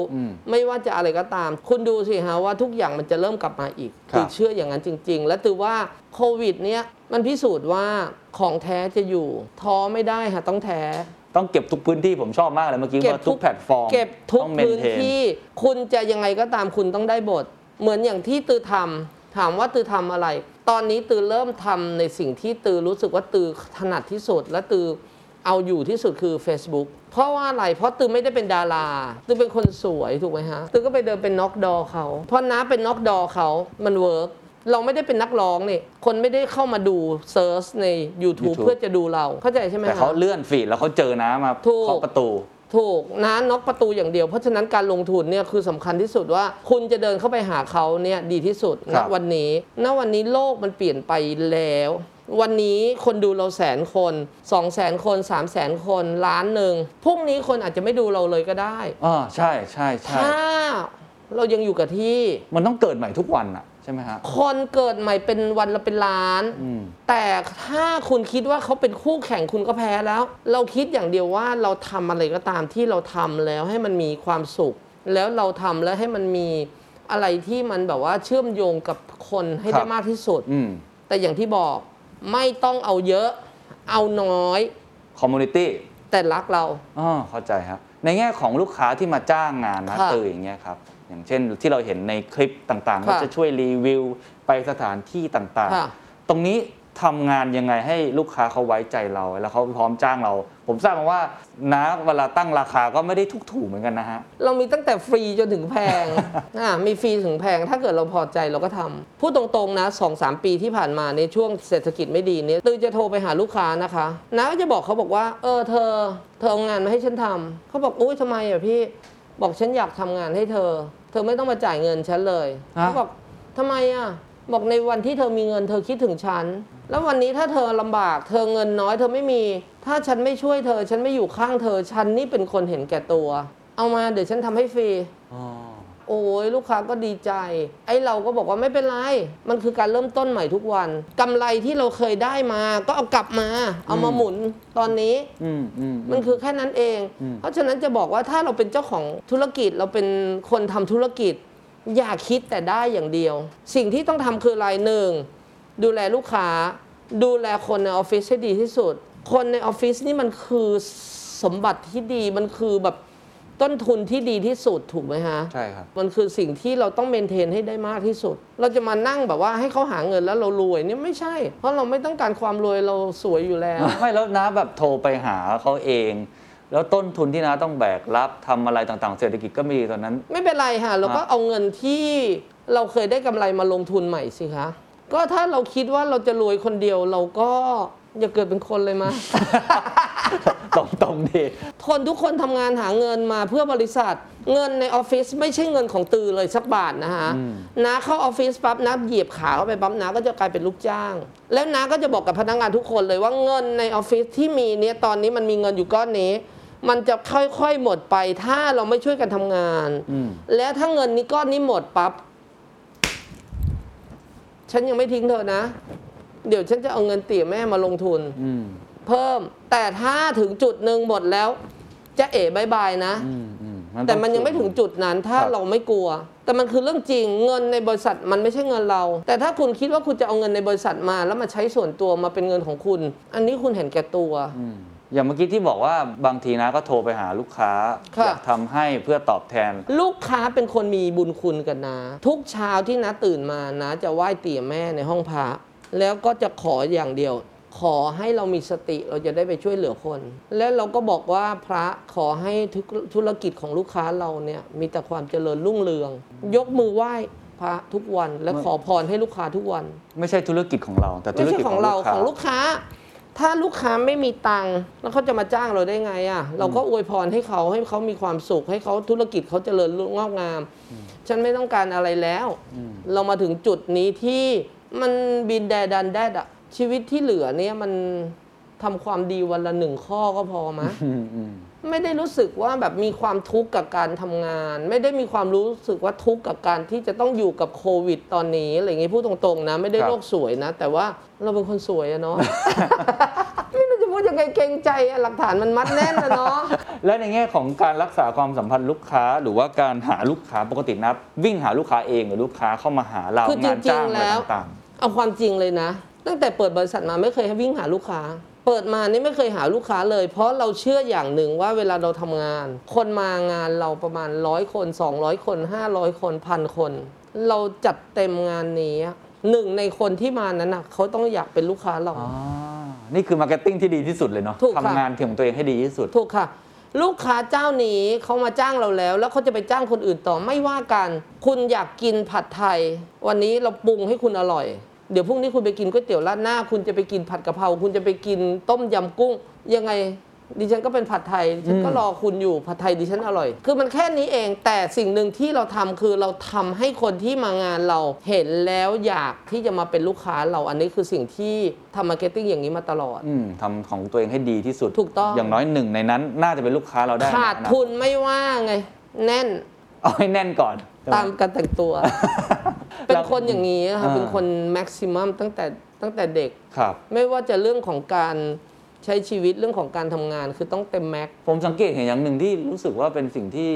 ไม่ว่าจะอะไรก็ตามคุณดูสิฮะว่าทุกอย่างมันจะเริ่มกลับมาอีกตือเชื่ออย่างนั้นจริงๆและตือว่าโควิดเนี่ยมันพิสูจน์ว่าของแท้จะอยู่ท้อไม่ได้ค่ะต้องแท้ต้องเก็บทุกพื้นที่ผมชอบมากเลยเมื่อกี้ว่าทุกแพลตฟอร์มเก็บทุกพื้นที่คุณจะยังไงก็ตามคุณต้องได้บทเหมือนอย่างที่ตือทำถามว่าตือทำอะไรตอนนี้ตือเริ่มทำในสิ่งที่ตือรู้สึกว่าตือถนัดที่สุดและตือเอาอยู่ที่สุดคือ Facebook เพราะว่าอะไรเพราะตือไม่ได้เป็นดาราตือเป็นคนสวยถูกไหมฮะตือก็ไปเดินเป็นน็อกดอเขาเพราะน้าเป็นน็อกดอเขามันเวิร์กเราไม่ได้เป็นนักร้องนี่คนไม่ได้เข้ามาดูเซิร์ชใน YouTube เพื่อจะดูเราเข้าใจใช่ไหมแต่เขาเลื่อนฟีดแล้วเขาเจอน้ามาเคาะประตูถูกน้าน็อกประตูอย่างเดียวเพราะฉะนั้นการลงทุนเนี่ยคือสำคัญที่สุดว่าคุณจะเดินเข้าไปหาเขาเนี่ยดีที่สุดณวันนี้โลกมันเปลี่ยนไปแล้ววันนี้คนดูเราแสนคน200,000คน300,000คน1,000,000พรุ่งนี้คนอาจจะไม่ดูเราเลยก็ได้ใช่ใช่ใช่ถ้าเรายังอยู่กับที่มันต้องเกิดใหม่ทุกวันอะใช่ไหมฮะคนเกิดใหม่เป็นวันละเป็นล้านแต่ถ้าคุณคิดว่าเขาเป็นคู่แข่งคุณก็แพ้แล้วเราคิดอย่างเดียวว่าเราทำอะไรก็ตามที่เราทำแล้วให้มันมีความสุขแล้วเราทำแล้วให้มันมีอะไรที่มันแบบว่าเชื่อมโยงกับคนให้ได้มากที่สุดแต่อย่างที่บอกไม่ต้องเอาเยอะเอาน้อยคอมมูนิตี้แต่รักเราเข้าใจครับในแง่ของลูกค้าที่มาจ้างงานนะตืออย่างเงี้ยครับอย่างเช่นที่เราเห็นในคลิปต่างๆก็จะช่วยรีวิวไปสถานที่ต่างๆตรงนี้ทำงานยังไงให้ลูกค้าเขาไว้ใจเราแล้วเขาพร้อมจ้างเราผมทราบมาว่านะเวลาตั้งราคาก็ไม่ได้ทุกถูกเหมือนกันนะฮะเรามีตั้งแต่ฟรีจนถึงแพงมีฟรีถึงแพงถ้าเกิดเราพอใจเราก็ทำพูดตรงๆนะ 2-3 ปีที่ผ่านมาในช่วงเศรษฐกิจไม่ดีเนี่ยตือจะโทรไปหาลูกค้านะคะนะก็จะบอกเขาบอกว่าเธอเอางานมาให้ฉันทำเขาบอกอุ๊ยทำไมอ่ะพี่บอกฉันอยากทำงานให้เธอไม่ต้องมาจ่ายเงินฉันเลยเขาบอกทำไมอ่ะบอกในวันที่เธอมีเงินเธอคิดถึงฉันแล้ววันนี้ถ้าเธอลำบากเธอเงินน้อยเธอไม่มีถ้าฉันไม่ช่วยเธอฉันไม่อยู่ข้างเธอฉันนี่เป็นคนเห็นแก่ตัวเอามาเดี๋ยวฉันทำให้ฟรีโอ้ยลูกค้าก็ดีใจไอ้เราก็บอกว่าไม่เป็นไรมันคือการเริ่มต้นใหม่ทุกวันกำไรที่เราเคยได้มาก็เอากลับมาเอามาหมุนตอนนี้มันคือแค่นั้นเองเพราะฉะนั้นจะบอกว่าถ้าเราเป็นเจ้าของธุรกิจเราเป็นคนทำธุรกิจ อย่าคิดแต่ได้อย่างเดียวสิ่งที่ต้องทำคืออะไร 1. ดูแลลูกค้าดูแลคนในออฟฟิศให้ดีที่สุดคนในออฟฟิศนี่มันคือสมบัติที่ดีมันคือแบบต้นทุนที่ดีที่สุดถูกไหมฮะใช่ครับมันคือสิ่งที่เราต้องเมนเทนให้ได้มากที่สุดเราจะมานั่งแบบว่าให้เขาหาเงินแล้วเรารวยนี่ไม่ใช่เพราะเราไม่ต้องการความรวยเราสวยอยู่แล้วไม่แล้วนะแบบโทรไปหาเขาเองแล้วต้นทุนที่น้าต้องแบกรับทำอะไรต่างๆเศรษฐกิจก็มีตอนนั้นไม่เป็นไรฮะเราก็เอาเงินที่เราเคยได้กำไรมาลงทุนใหม่สิคะก็ถ้าเราคิดว่าเราจะรวยคนเดียวเราก็อย่าเกิดเป็นคนเลยมา ตรงดีคนทุกคนทำงานหาเงินมาเพื่อบริษัทเงินในออฟฟิศไม่ใช่เงินของตือเลยสักบาทนะฮะน้าเข้าออฟฟิศปั๊บน้าเหยียบขาเข้าไปปั๊บน้าก็จะกลายเป็นลูกจ้างแล้วน้าก็จะบอกกับพนักงานทุกคนเลยว่าเงินในออฟฟิศที่มีเนี่ยตอนนี้มันมีเงินอยู่ก้อนนี้มันจะค่อยๆหมดไปถ้าเราไม่ช่วยกันทำงานแล้วถ้าเงินนี้ก้อนนี้หมดปั๊บฉันยังไม่ทิ้งเธอนะเดี๋ยวฉันจะเอาเงินเตี่ยแม่มาลงทุนเพิ่มแต่ถ้าถึงจุดหนึ่งหมดแล้วจะเอ๋บายบายนะแต่มันยังไม่ถึงจุดนั้นถ้าเราไม่กลัวแต่มันคือเรื่องจริงเงินในบริษัทมันไม่ใช่เงินเราแต่ถ้าคุณคิดว่าคุณจะเอาเงินในบริษัทมาแล้วมาใช้ส่วนตัวมาเป็นเงินของคุณอันนี้คุณเห็นแก่ตัวอย่างเมื่อกี้ที่บอกว่าบางทีนะก็โทรไปหาลูกค้าอยากทำให้เพื่อตอบแทนลูกค้าเป็นคนมีบุญคุณกันนะทุกเช้าที่นะตื่นมานะจะไหว้เตี่ยแม่ในห้องพระแล้วก็จะขออย่างเดียวขอให้เรามีสติเราจะได้ไปช่วยเหลือคนและเราก็บอกว่าพระขอให้ธุรกิจของลูกค้าเราเนี่ยมีแต่ความเจริญรุ่งเรืองยกมือไหว้พระทุกวันและขอพรให้ลูกค้าทุกวันไม่ใช่ธุรกิจของเราแต่ธุรกิจของเราของลูกค้าถ้าลูกค้าไม่มีตังค์แล้วเขาจะมาจ้างเราได้ไงอ่ะเราก็อวยพรให้เขามีความสุขให้เขาธุรกิจเขาเจริญรุ่งงอกงามฉันไม่ต้องการอะไรแล้วเรามาถึงจุดนี้ที่มันบินแดดันแดดอะชีวิตที่เหลือเนี่ยมันทำความดีวันละ1ข้อก็พอมะ ไม่ได้รู้สึกว่าแบบมีความทุกข์กับการทำงานไม่ได้มีความรู้สึกว่าทุกข์กับการที่จะต้องอยู่กับโควิดตอนนี้อะไรอย่างงี้พูดตรงๆนะไม่ได้โลกสวยนะแต่ว่าเราเป็นคนสวยอะเนาะ ไม่รู้จะพูดยังไงเกรงใจหลักฐานมันมัดแน่นอะเนาะ และในแง่ของการรักษาความสัมพันธ์ลูกค้าหรือว่าการหาลูกค้าปกตินะวิ่งหาลูกค้าเองหรือลูกค้าเข้ามาหาเรางานจ้างอะไรต่างๆเอาความจริงเลยนะตั้งแต่เปิดบริษัทมาไม่เคยวิ่งหาลูกค้าเปิดมานี่ไม่เคยหาลูกค้าเลยเพราะเราเชื่ออย่างหนึ่งว่าเวลาเราทำงานคนมางานเราประมาณ100คน200คน500คนพันคนเราจัดเต็มงานนี้หนึ่งในคนที่มานั้นน่ะเขาต้องอยากเป็นลูกค้าเรานี่คือมาร์เก็ตติ้งที่ดีที่สุดเลยเนาะทำงานของตัวเองให้ดีที่สุดถูกค่ะลูกค้าเจ้านี้เขามาจ้างเราแล้วเขาจะไปจ้างคนอื่นต่อไม่ว่ากันคุณอยากกินผัดไทยวันนี้เราปรุงให้คุณอร่อยเดี๋ยวพรุ่งนี้คุณไปกินก๋วยเตี๋ยวราดหน้าคุณจะไปกินผัดกะเพราคุณจะไปกินต้มยำกุ้งยังไงดิฉันก็เป็นผัดไทยฉันก็รอคุณอยู่ผัดไทยดิฉันอร่อยคือมันแค่นี้เองแต่สิ่งหนึ่งที่เราทำคือเราทำให้คนที่มางานเราเห็นแล้วอยากที่จะมาเป็นลูกค้าเราอันนี้คือสิ่งที่ทำมาร์เก็ตติ้งอย่างนี้มาตลอดทำของตัวเองให้ดีที่สุดถูกต้องอย่างน้อยหนึ่งในนั้นน่าจะเป็นลูกค้าเราได้ขาดทุนไม่ว่าไงแน่นเอาให้แน่นก่อนตามการแต่งตัว เป็นคนอย่างนี้ค่ะเป็นคนแม็กซิมัมตั้งแต่เด็กไม่ว่าจะเรื่องของการใช้ชีวิตเรื่องของการทำงานคือต้องเต็มแม็กผมสังเกตเห็นอย่างหนึ่งที่รู้สึกว่าเป็นสิ่งที่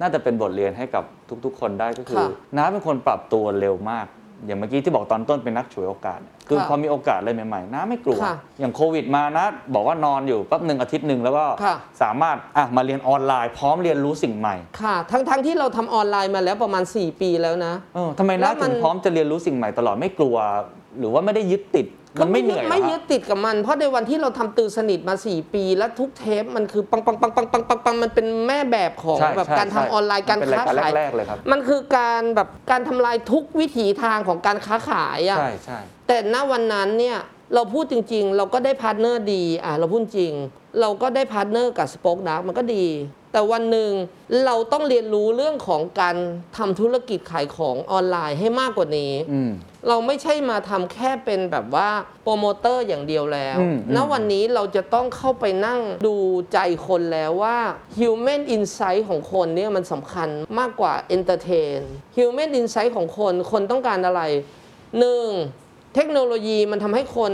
น่าจะเป็นบทเรียนให้กับทุกๆคนได้ก็คือน้าเป็นคนปรับตัวเร็วมากอย่างเมื่อกี้ที่บอกตอนต้นเป็นนักฉวยโอกาสคือพอมีโอกาสอะไรใหม่ๆน้าไม่กลัวอย่างโควิดมานะบอกว่านอนอยู่แป๊บนึงอาทิตย์นึงแล้วก็สามารถมาเรียนออนไลน์พร้อมเรียนรู้สิ่งใหม่ค่ะทั้งที่เราทำออนไลน์มาแล้วประมาณ4ปีแล้วนะทำไมน้าถึงพร้อมจะเรียนรู้สิ่งใหม่ตลอดไม่กลัวหรือว่าไม่ได้ยึดติดมันไม่เหนื่อยไม่ยึดติดกับมันเพราะในวันที่เราทำตือสนิทมา4ปีและทุกเทปมันคือปังมันเป็นแม่แบบของแบบการทำออนไลน์การค้าขายมันคือการแบบการทำลายทุกวิถีทางของการค้าขายอ่ะใช่แต่ณวันนั้นเนี่ยเราพูดจริงๆเราก็ได้พาร์ทเนอร์ดีเราพูดจริงเราก็ได้พาร์ทเนอร์กับ Spoke Dark มันก็ดีแต่วันหนึ่งเราต้องเรียนรู้เรื่องของการทำธุรกิจขายของออนไลน์ให้มากกว่านี้เราไม่ใช่มาทำแค่เป็นแบบว่าโปรโมเตอร์อย่างเดียวแล้วณวันนี้เราจะต้องเข้าไปนั่งดูใจคนแล้วว่า Human Insight ของคนเนี่ยมันสำคัญมากกว่า Entertain Human Insight ของคนต้องการอะไร 1. เทคโนโลยีมันทำให้คน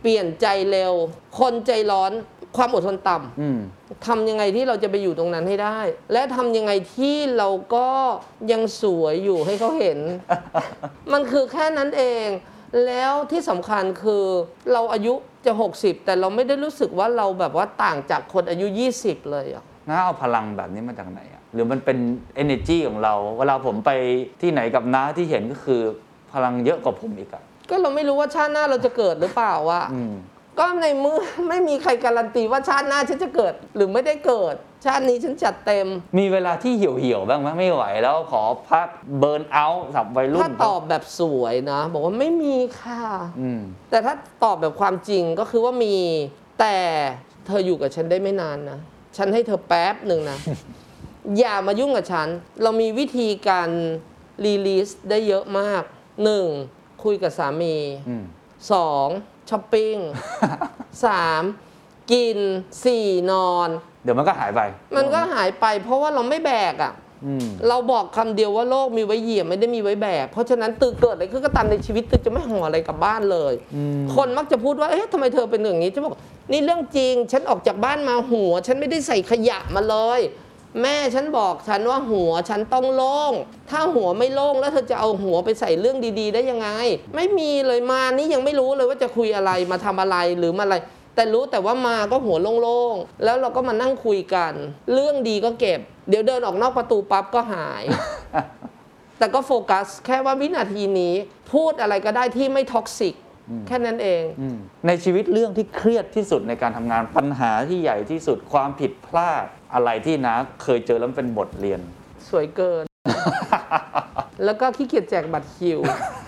เปลี่ยนใจเร็วคนใจร้อน ความอดทนต่ำทำยังไงที่เราจะไปอยู่ตรงนั้นให้ได้และทำยังไงที่เราก็ยังสวยอยู่ให้เขาเห็น มันคือแค่นั้นเองแล้วที่สำคัญคือเราอายุจะ60แต่เราไม่ได้รู้สึกว่าเราแบบว่าต่างจากคนอายุ20เลยอ่ะน่าเอาพลังแบบนี้มาจากไหนอ่ะหรือมันเป็น energy ของเราเวลาผมไปที่ไหนกับน้าที่เห็นก็คือพลังเยอะกว่าผมอีกอ่ะก็เราไม่รู้ว่าชาติหน้าเราจะเกิดหรือเปล่าอ่ะก็ในมือไม่มีใครการันตีว่าชาติหน้าฉันจะเกิดหรือไม่ได้เกิดชาตินี้ฉันจัดเต็มมีเวลาที่เหี่ยวๆบ้างไหมไม่ไหวแล้วขอพักเบิร์นเอาท์สับวัยรุ่นถ้าตอบแบบสวยนะบอกว่าไม่มีค่ะแต่ถ้าตอบแบบความจริงก็คือว่ามีแต่เธออยู่กับฉันได้ไม่นานนะฉันให้เธอแป๊บหนึ่งนะ อย่ามายุ่งกับฉันเรามีวิธีการรีลีสได้เยอะมาก1คุยกับสามี2ช้อปปิ้ง 3 กิน 4 นอนเดี๋ยวมันก็หายไปเพราะว่าเราไม่แบกอ่ะเราบอกคำเดียวว่าโลกมีไว้เหยียบไม่ได้มีไว้แบกเพราะฉะนั้นตื่นเกิดอะไรขึ้นก็ตามในชีวิตตื่นจะไม่ห่ออะไรกลับบ้านเลยคนมักจะพูดว่าเอ๊ะทำไมเธอเป็นอย่างนี้จะบอกนี่เรื่องจริงฉันออกจากบ้านมาหัวฉันไม่ได้ใส่ขยะมาเลยแม่ฉันบอกฉันว่าหัวฉันต้องโล่งถ้าหัวไม่โล่งแล้วเธอจะเอาหัวไปใส่เรื่องดีๆได้ยังไงไม่มีเลยมานี่ยังไม่รู้เลยว่าจะคุยอะไรมาทำอะไรหรือมาอะไรแต่รู้แต่ว่ามาก็หัวโล่งๆแล้วเราก็มานั่งคุยกันเรื่องดีก็เก็บเดี๋ยวเดินออกนอกประตูปั๊บก็หาย แต่ก็โฟกัสแค่ว่าวินาทีนี้พูดอะไรก็ได้ที่ไม่ท็อกซิกแค่นั้นเองในชีวิตเรื่องที่เครียดที่สุดในการทำงานปัญหาที่ใหญ่ที่สุดความผิดพลาดอะไรที่น้าเคยเจอแล้วเป็นบทเรียนสวยเกิน แล้วก็ขี้เกียจแจกบัตรคิว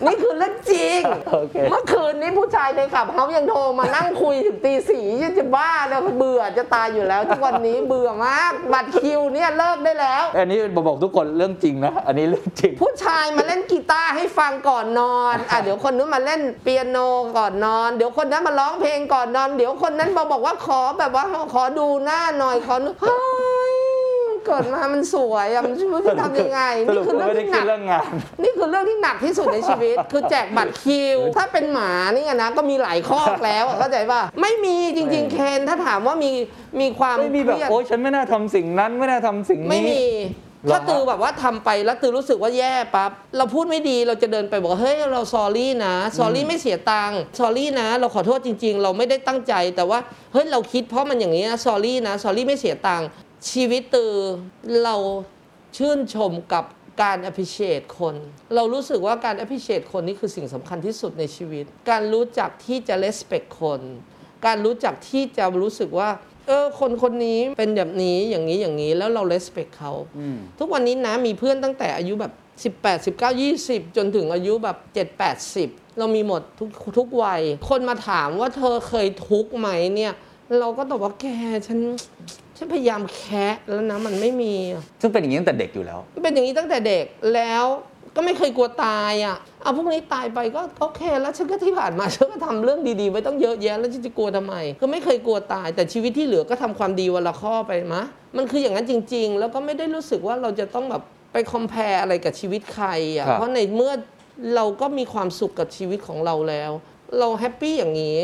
นี่คือเรื่องจริง okay. เมื่อคืนนี้ผู้ชายในขับเฮายังโทรมานั่งคุยถึงตีสี่ยังจะบ้าแล้วเบื่อจะตายอยู่แล้วทุกวันนี้ เบื่อมากบัตรคิวเนี่ยเลิกได้แล้วอันนี้บอกทุกคนเรื่องจริงนะอันนี้เรื่องจริงผู้ชายมาเล่นกีตาร์ให้ฟังก่อนนอนอ่ะเดี๋ยวคนนู้นมาเล่นเปียโนก่อนนอนเดี๋ยวคนนั้นมาร้องเพลงก่อนนอนเดี๋ยวคนนั้นมาบอกว่าขอแบบว่าขอดูหน้าหน่อยขอดูเกิดมามันสวยอ่ะมันจะทำยังไงนี่คือเรื่องที่หนักนี่คือเรื่องที่หนักที่สุดในชีวิตคือแจกบัตรคิวถ้าเป็นหมานี่นะก็มีหลายข้อแล้วเข้าใจป่ะไม่มีจริงๆเคนถ้าถามว่ามีความไม่มีแบบโอ๊ยฉันไม่น่าทำสิ่งนั้นไม่น่าทำสิ่งนี้ไม่มีถ้าตือแบบว่าทำไปแล้วตือรู้สึกว่าแย่ปั๊บเราพูดไม่ดีเราจะเดินไปบอกเฮ้ยเราซอรี่นะซอรี่ไม่เสียตังค์ซอรี่นะเราขอโทษจริงๆเราไม่ได้ตั้งใจแต่ว่าเฮ้ยเราคิดเพราะมันอย่างนี้นะซอรี่นะซอรี่ไม่เสียตังค์ชีวิตตือเราชื่นชมกับการ appreciate คนเรารู้สึกว่าการ appreciate คนนี่คือสิ่งสำคัญที่สุดในชีวิตการรู้จักที่จะ respect คนการรู้จักที่จะรู้สึกว่าคนคนนี้เป็นแบบนี้อย่างนี้อย่างนี้แล้วเรา respect เขาทุกวันนี้นะมีเพื่อนตั้งแต่อายุแบบ18 19 20จนถึงอายุแบบ7 80เรามีหมดทุกวัยคนมาถามว่าเธอเคยทุกข์ไหมเนี่ยเราก็ตอบว่าแกฉันพยายามแค่แล้วนะมันไม่มีซึ่งเป็นอย่างนี้ตั้งแต่เด็กอยู่แล้วเป็นอย่างนี้ตั้งแต่เด็กแล้วก็ไม่เคยกลัวตายอ่ะเอาพวกนี้ตายไปก็โอเคแล้วฉันก็ที่ผ่านมาฉันก็ทำเรื่องดีๆไว้ต้องเยอะแยะแล้วฉันจะกลัวทำไมก็ไม่เคยกลัวตายแต่ชีวิตที่เหลือก็ทำความดีวันละข้อไปมะมันคืออย่างนั้นจริงๆแล้วก็ไม่ได้รู้สึกว่าเราจะต้องแบบไปคอมแพร์อะไรกับชีวิตใครอ่ะเพราะในเมื่อเราก็มีความสุขกับชีวิตของเราแล้วเราแฮปปี้อย่างนี้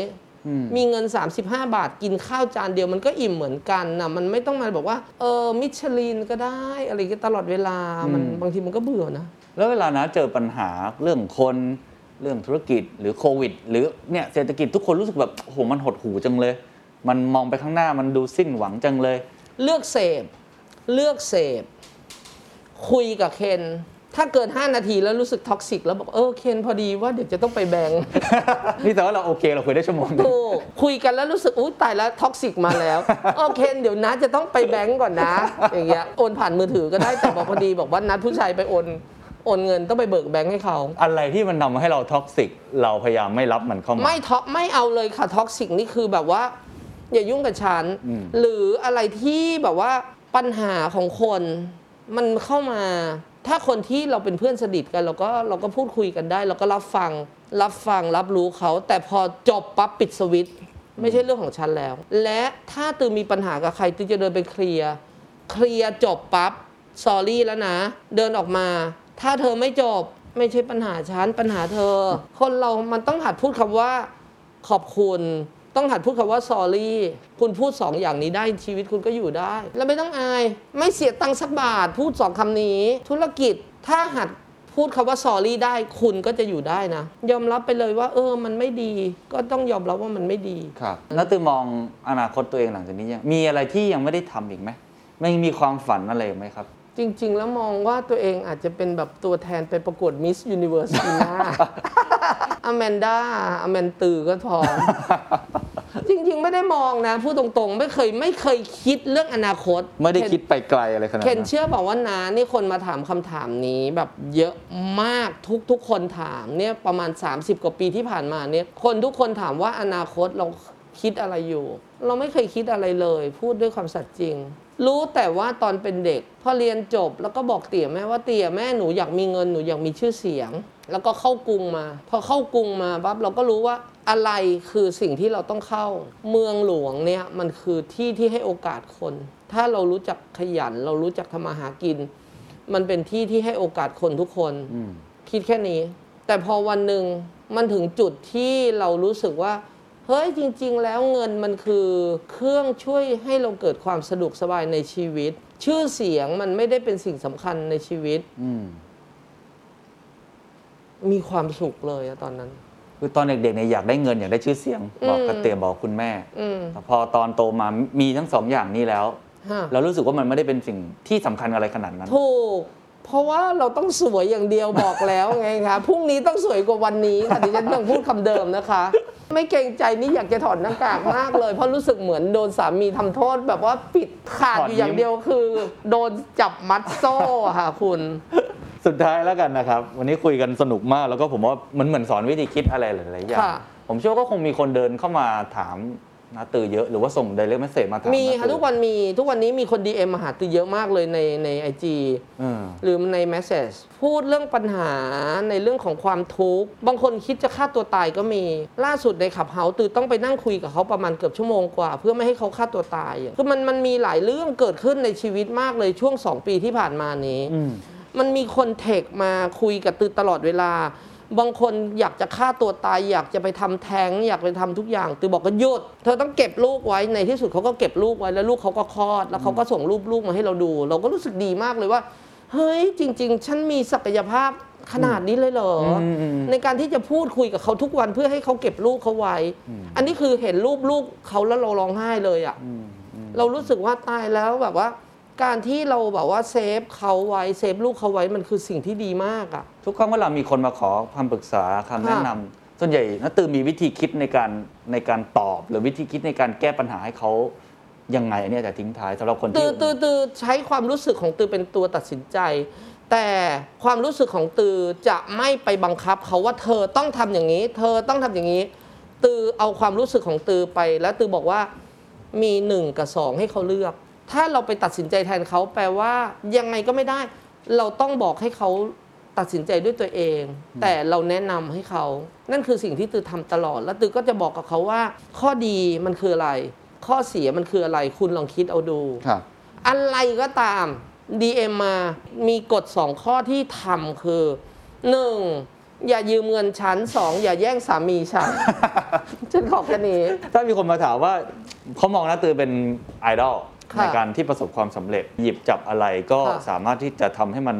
มีเงิน35บาทกินข้าวจานเดียวมันก็อิ่มเหมือนกันนะมันไม่ต้องมาบอกว่ามิชลินก็ได้อะไรก็ตลอดเวลามันบางทีมันก็เบื่อนะแล้วเวลานะเจอปัญหาเรื่องคนเรื่องธุรกิจหรือโควิดหรือเนี่ยเศรษฐกิจทุกคนรู้สึกแบบโอ้โหมันหดหู่จังเลยมันมองไปข้างหน้ามันดูสิ้นหวังจังเลยเลือกเสพคุยกับเคนถ้าเกิน5นาทีแล้วรู้สึกท็อกซิกแล้วบอกเคนพอดีว่าเดี๋ยวจะต้องไปแบงค์ นี่แต่ว่าเราโอเคเราคุยได้ชั่วโมงนึงคุยกันแล้วรู้สึกอุ๊ยตายแล้วท็อกซิกมาแล้วเคนเดี๋ยวนะจะต้องไปแบงค์ก่อนนะอย่างเงี้ยโอนผ่านมือถือก็ได้แต่บอกพอดีบอกว่านัดผู้ชายไปโอนเงินต้องไปเบิกแบงค์ให้เขาอะไรที่มันทำให้เราท็อกซิกเราพยายามไม่รับมันเข้ามาไม่เอาเลยค่ะท็อกซิกนี่คือแบบว่าอย่ายุ่งกับฉันหรืออะไรที่แบบว่าปัญหาของคนมันเข้ามาถ้าคนที่เราเป็นเพื่อนสนิทกันเราก็พูดคุยกันได้เราก็รับฟังรับรู้เขาแต่พอจบปั๊บปิดสวิตช์ไม่ใช่เรื่องของฉันแล้วและถ้าตือมีปัญหากับใครตือจะเดินไปเคลียร์จบปั๊บซอรี่แล้วนะเดินออกมาถ้าเธอไม่จบไม่ใช่ปัญหาฉันปัญหาเธอคนเรามันต้องหัดพูดคำว่าขอบคุณ ต้องหัดพูดคำว่า sorry คุณพูด2 อย่างนี้ได้ชีวิตคุณก็อยู่ได้แล้วไม่ต้องอายไม่เสียตังค์สักบาทพูด2 คำนี้ธุรกิจถ้าหัดพูดคำว่า sorry ได้คุณก็จะอยู่ได้นะยอมรับไปเลยว่ามันไม่ดีก็ต้องยอมรับว่ามันไม่ดีครับแล้วตื่นมองอนาคตตัวเองหลังจากนี้ยังมีอะไรที่ยังไม่ได้ทำอีกไหมไม่มีความฝันอะไรไหมครับจริงๆแล้วมองว่าตัวเองอาจจะเป็นแบบตัวแทนไปประกวด Miss Universe ปีหน้าอแมนตือก็ทองจริงๆไม่ได้มองนะพูดตรงๆไม่เคยคิดเรื่องอนาคตไม่ได้คิดไปไกลอะไรขนาดนั้นเคนเชื่อบอกว่าน้านี่คนมาถามคำถามนี้แบบเยอะมากทุกคนถามเนี่ยประมาณ30กว่าปีที่ผ่านมาเนี่ยคนทุกคนถามว่าอนาคตเราคิดอะไรอยู่เราไม่เคยคิดอะไรเลยพูดด้วยความสัตย์จริงรู้แต่ว่าตอนเป็นเด็กพอเรียนจบแล้วก็บอกเตี่ยแม่ว่าเตี่ยแม่หนูอยากมีเงินหนูอยากมีชื่อเสียงแล้วก็เข้ากรุงมาพอเข้ากรุงมาปั๊บเราก็รู้ว่าอะไรคือสิ่งที่เราต้องเข้าเมืองหลวงเนี่ยมันคือที่ที่ให้โอกาสคนถ้าเรารู้จักขยันเรารู้จักทำมาหากินมันเป็นที่ที่ให้โอกาสคนทุกคนคิดแค่นี้แต่พอวันหนึ่งมันถึงจุดที่เรารู้สึกว่าเฮ้ยจริงๆแล้วเงินมันคือเครื่องช่วยให้เราเกิดความสะดวกสบายในชีวิตชื่อเสียงมันไม่ได้เป็นสิ่งสำคัญในชีวิตมีความสุขเลยอะตอนนั้นคือตอนเด็กๆเนี่ยอยากได้เงินอยากได้ชื่อเสียงบอกกระเตียบอกคุณแม่แต่พอตอนโตมามีทั้ง2 อย่างนี้แล้วเรารู้สึกว่ามันไม่ได้เป็นสิ่งที่สำคัญอะไรขนาดนั้นถูกเพราะว่าเราต้องสวยอย่างเดียวบอกแล้วไงคะพรุ่งนี้ต้องสวยกว่าวันนี้ค่ะดิฉันยังพูดคำเดิมนะคะไม่เกรงใจนี่อยากจะถอดหน้ากากมากเลยเพราะรู้สึกเหมือนโดนสามีทำโทษแบบว่าปิดขาดอยู่อย่างเดียวคือโดนจับมัดโซ่ค่ะคุณสุดท้ายแล้วกันนะครับวันนี้คุยกันสนุกมากแล้วก็ผมว่ามันเหมือนสอนวิธีคิดอะไรหลายๆอย่างผมเชื่อว่าก็คงมีคนเดินเข้ามาถามน้าตือเยอะหรือว่าส่ง direct message มาถามมีค่ะทุกวันนี้มีคน DM มาหาตือเยอะมากเลยใน IG หรือใน message พูดเรื่องปัญหาในเรื่องของความทุกข์บางคนคิดจะฆ่าตัวตายก็มีล่าสุดในขับเฮาตือต้องไปนั่งคุยกับเขาประมาณเกือบชั่วโมงกว่าเพื่อไม่ให้เขาฆ่าตัวตายคือมันมีหลายเรื่องเกิดขึ้นในชีวิตมากเลยช่วง2 ปีที่ผ่านมานี้มันมีคนเทคมาคุยกับตือตลอดเวลาบางคนอยากจะฆ่าตัวตายอยากจะไปทำแท้งอยากไปทำทุกอย่างตือบอกก็หยุดเธอต้องเก็บลูกไว้ในที่สุดเขาก็เก็บลูกไว้แล้วลูกเขาก็คลอดแล้วเขาก็ส่งรูปลูกมาให้เราดูเราก็รู้สึกดีมากเลยว่าเฮ้ยจริงๆฉันมีศักยภาพขนาดนี้เลยเหรอในการที่จะพูดคุยกับเขาทุกวันเพื่อให้เขาเก็บลูกเขาไว้อันนี้คือเห็นรูปลูกเขาแล้วเราร้องไห้เลยอ่ะเรารู้สึกว่าตายแล้วแบบว่าการที่เราแบบว่าเซฟเขาไว้เซฟลูกเขาไว้มันคือสิ่งที่ดีมากอะทุกครั้งเวลามีคนมาขอคำปรึกษาคำแนะนำส่วนใหญ่น้าตือมีวิธีคิดในการตอบหรือวิธีคิดในการแก้ปัญหาให้เขายังไงอันนี้จะทิ้งท้ายสำหรับคนที่ตือใช้ความรู้สึกของตือเป็นตัวตัดสินใจแต่ความรู้สึกของตือจะไม่ไปบังคับเขาว่าเธอต้องทำอย่างนี้เธอต้องทำอย่างนี้ตือเอาความรู้สึกของตือไปแล้วตือบอกว่ามี1 กับ 2ให้เขาเลือกถ้าเราไปตัดสินใจแทนเขาแปลว่ายังไงก็ไม่ได้เราต้องบอกให้เขาตัดสินใจด้วยตัวเองแต่เราแนะนำให้เขานั่นคือสิ่งที่ตือทำตลอดแล้วตือก็จะบอกกับเขาว่าข้อดีมันคืออะไรข้อเสียมันคืออะไรคุณลองคิดเอาดูอะไรก็ตาม DM มามีกฎ2 ข้อที่ทำคือ 1.อย่ายืมเงินฉัน 2. อย่าแย่งสามีฉัน ฉันขอแค่นี้ถ้ามีคนมาถามว่าเขามองน้าตือเป็นไอดอลในการที่ประสบความสำเร็จหยิบจับอะไรก็สามารถที่จะทำให้มัน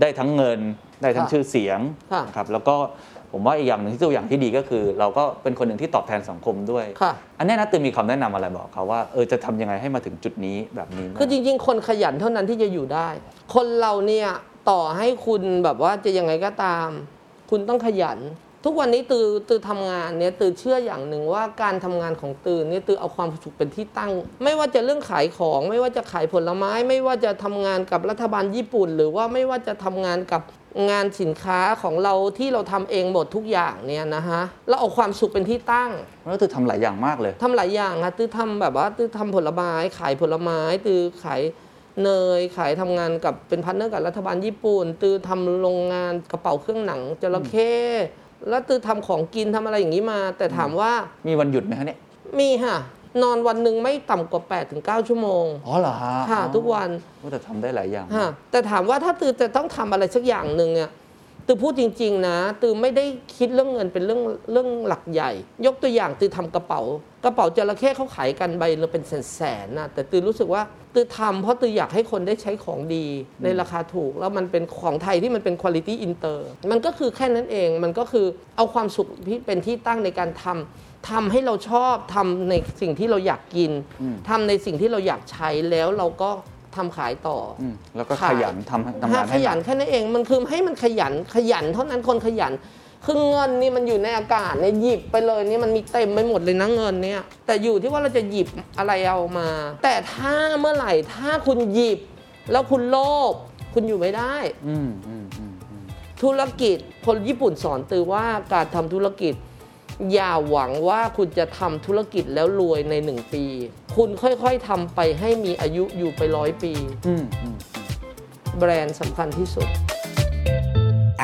ได้ทั้งเงินได้ทั้งชื่อเสียงนะครับแล้วก็ผมว่าอีกอย่างหนึ่งที่ตัวอย่างที่ดีก็คือเราก็เป็นคนหนึ่งที่ตอบแทนสังคมด้วยอันนี้น้าตือมีคำแนะนำอะไรบอกเขาว่าจะทำยังไงให้มาถึงจุดนี้แบบนี้คือจริงๆคนขยันเท่านั้นที่จะอยู่ได้คนเราเนี่ยต่อให้คุณแบบว่าจะยังไงก็ตามคุณต้องขยันทุกวันนี้ตือทำงานเนี่ยตือเชื่ออย่างหนึ่งว่าการทำงานของตือเนี่ยตือเอาความสุขเป็นที่ตั้งไม่ว่าจะเรื่องขายของไม่ว่าจะขายผลไม้ไม่ว่าจะทำงานกับรัฐบาลญี่ปุ่นหรือว่าไม่ว่าจะทำงานกับงานสินค้าของเราที่เราทำเองหมดทุกอย่างเนี่ยนะฮะเราเอาความสุขเป็นที่ตั้งแล้วตือทำหลายอย่างมากเลยทำหลายอย่างค่ะตือทำแบบว่าตือทำผลไม้ขายผลไม้ตือขายเนยขายทำงานกับเป็นพาร์ทเนอร์กับรัฐบาลญี่ปุ่นตือทำโรงงานกระเป๋าเครื่องหนังจระเข้แล้วตือทำของกินทำอะไรอย่างนี้มาแต่ถามว่ามีวันหยุดไหมคะเนี่ยมีค่ะนอนวันหนึ่งไม่ต่ำกว่า 8-9 ชั่วโมงอ๋อเหรอค่ะทุกวันแต่ทำได้หลายอย่างแต่ถามว่าถ้าตือจะต้องทำอะไรสักอย่างหนึ่งเนี่ย ตือพูดจริงๆนะตือไม่ได้คิดเรื่องเงินเป็นเรื่องหลักใหญ่ยกตัวอย่างตือทำกระเป๋าจระเข้เขาขายกันใบละเป็นแสนๆนะแต่ตือรู้สึกว่าตือทำเพราะตืออยากให้คนได้ใช้ของดีในราคาถูกแล้วมันเป็นของไทยที่มันเป็น quality inter มันก็คือแค่นั้นเองมันก็คือเอาความสุขที่เป็นที่ตั้งในการทำให้เราชอบทำในสิ่งที่เราอยากกินทำในสิ่งที่เราอยากใช้แล้วเราก็ทำขายต่อแล้วก็ขยันทำงานขยันแค่นั้นเองมันคือให้มันขยันเท่านั้นคนขยันคือเงินนี่มันอยู่ในอากาศเนี่ยหยิบไปเลยนี่มันมีเต็มไปหมดเลยนะเงินเนี่ยแต่อยู่ที่ว่าเราจะหยิบอะไรเอามาแต่ถ้าเมื่อไหร่ถ้าคุณหยิบแล้วคุณโลภคุณอยู่ไม่ได้ธุรกิจคนญี่ปุ่นสอนตือว่าการทำธุรกิจอย่าหวังว่าคุณจะทำธุรกิจแล้วรวยใน1ปีคุณค่อยๆทำไปให้มีอายุอยู่ไป100ปีแบรนด์สำคัญที่สุด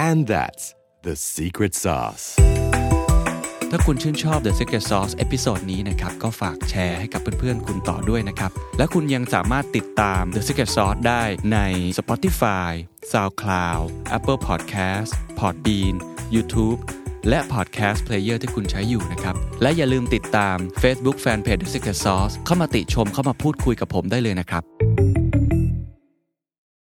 And that's The Secret Sauce ถ้าคุณชื่นชอบ The Secret Sauce เอพิโซดนี้นะครับก็ฝากแชร์ให้กับเพื่อนๆคุณต่อด้วยนะครับและคุณยังสามารถติดตาม The Secret Sauce ได้ใน Spotify, SoundCloud, Apple Podcast, Podbean, YouTubeและพอดแคสต์เพลเยอร์ที่คุณใช้อยู่นะครับและอย่าลืมติดตาม Facebook Fanpage The Secret Sauce เข้ามาติชมเข้ามาพูดคุยกับผมได้เลยนะครับ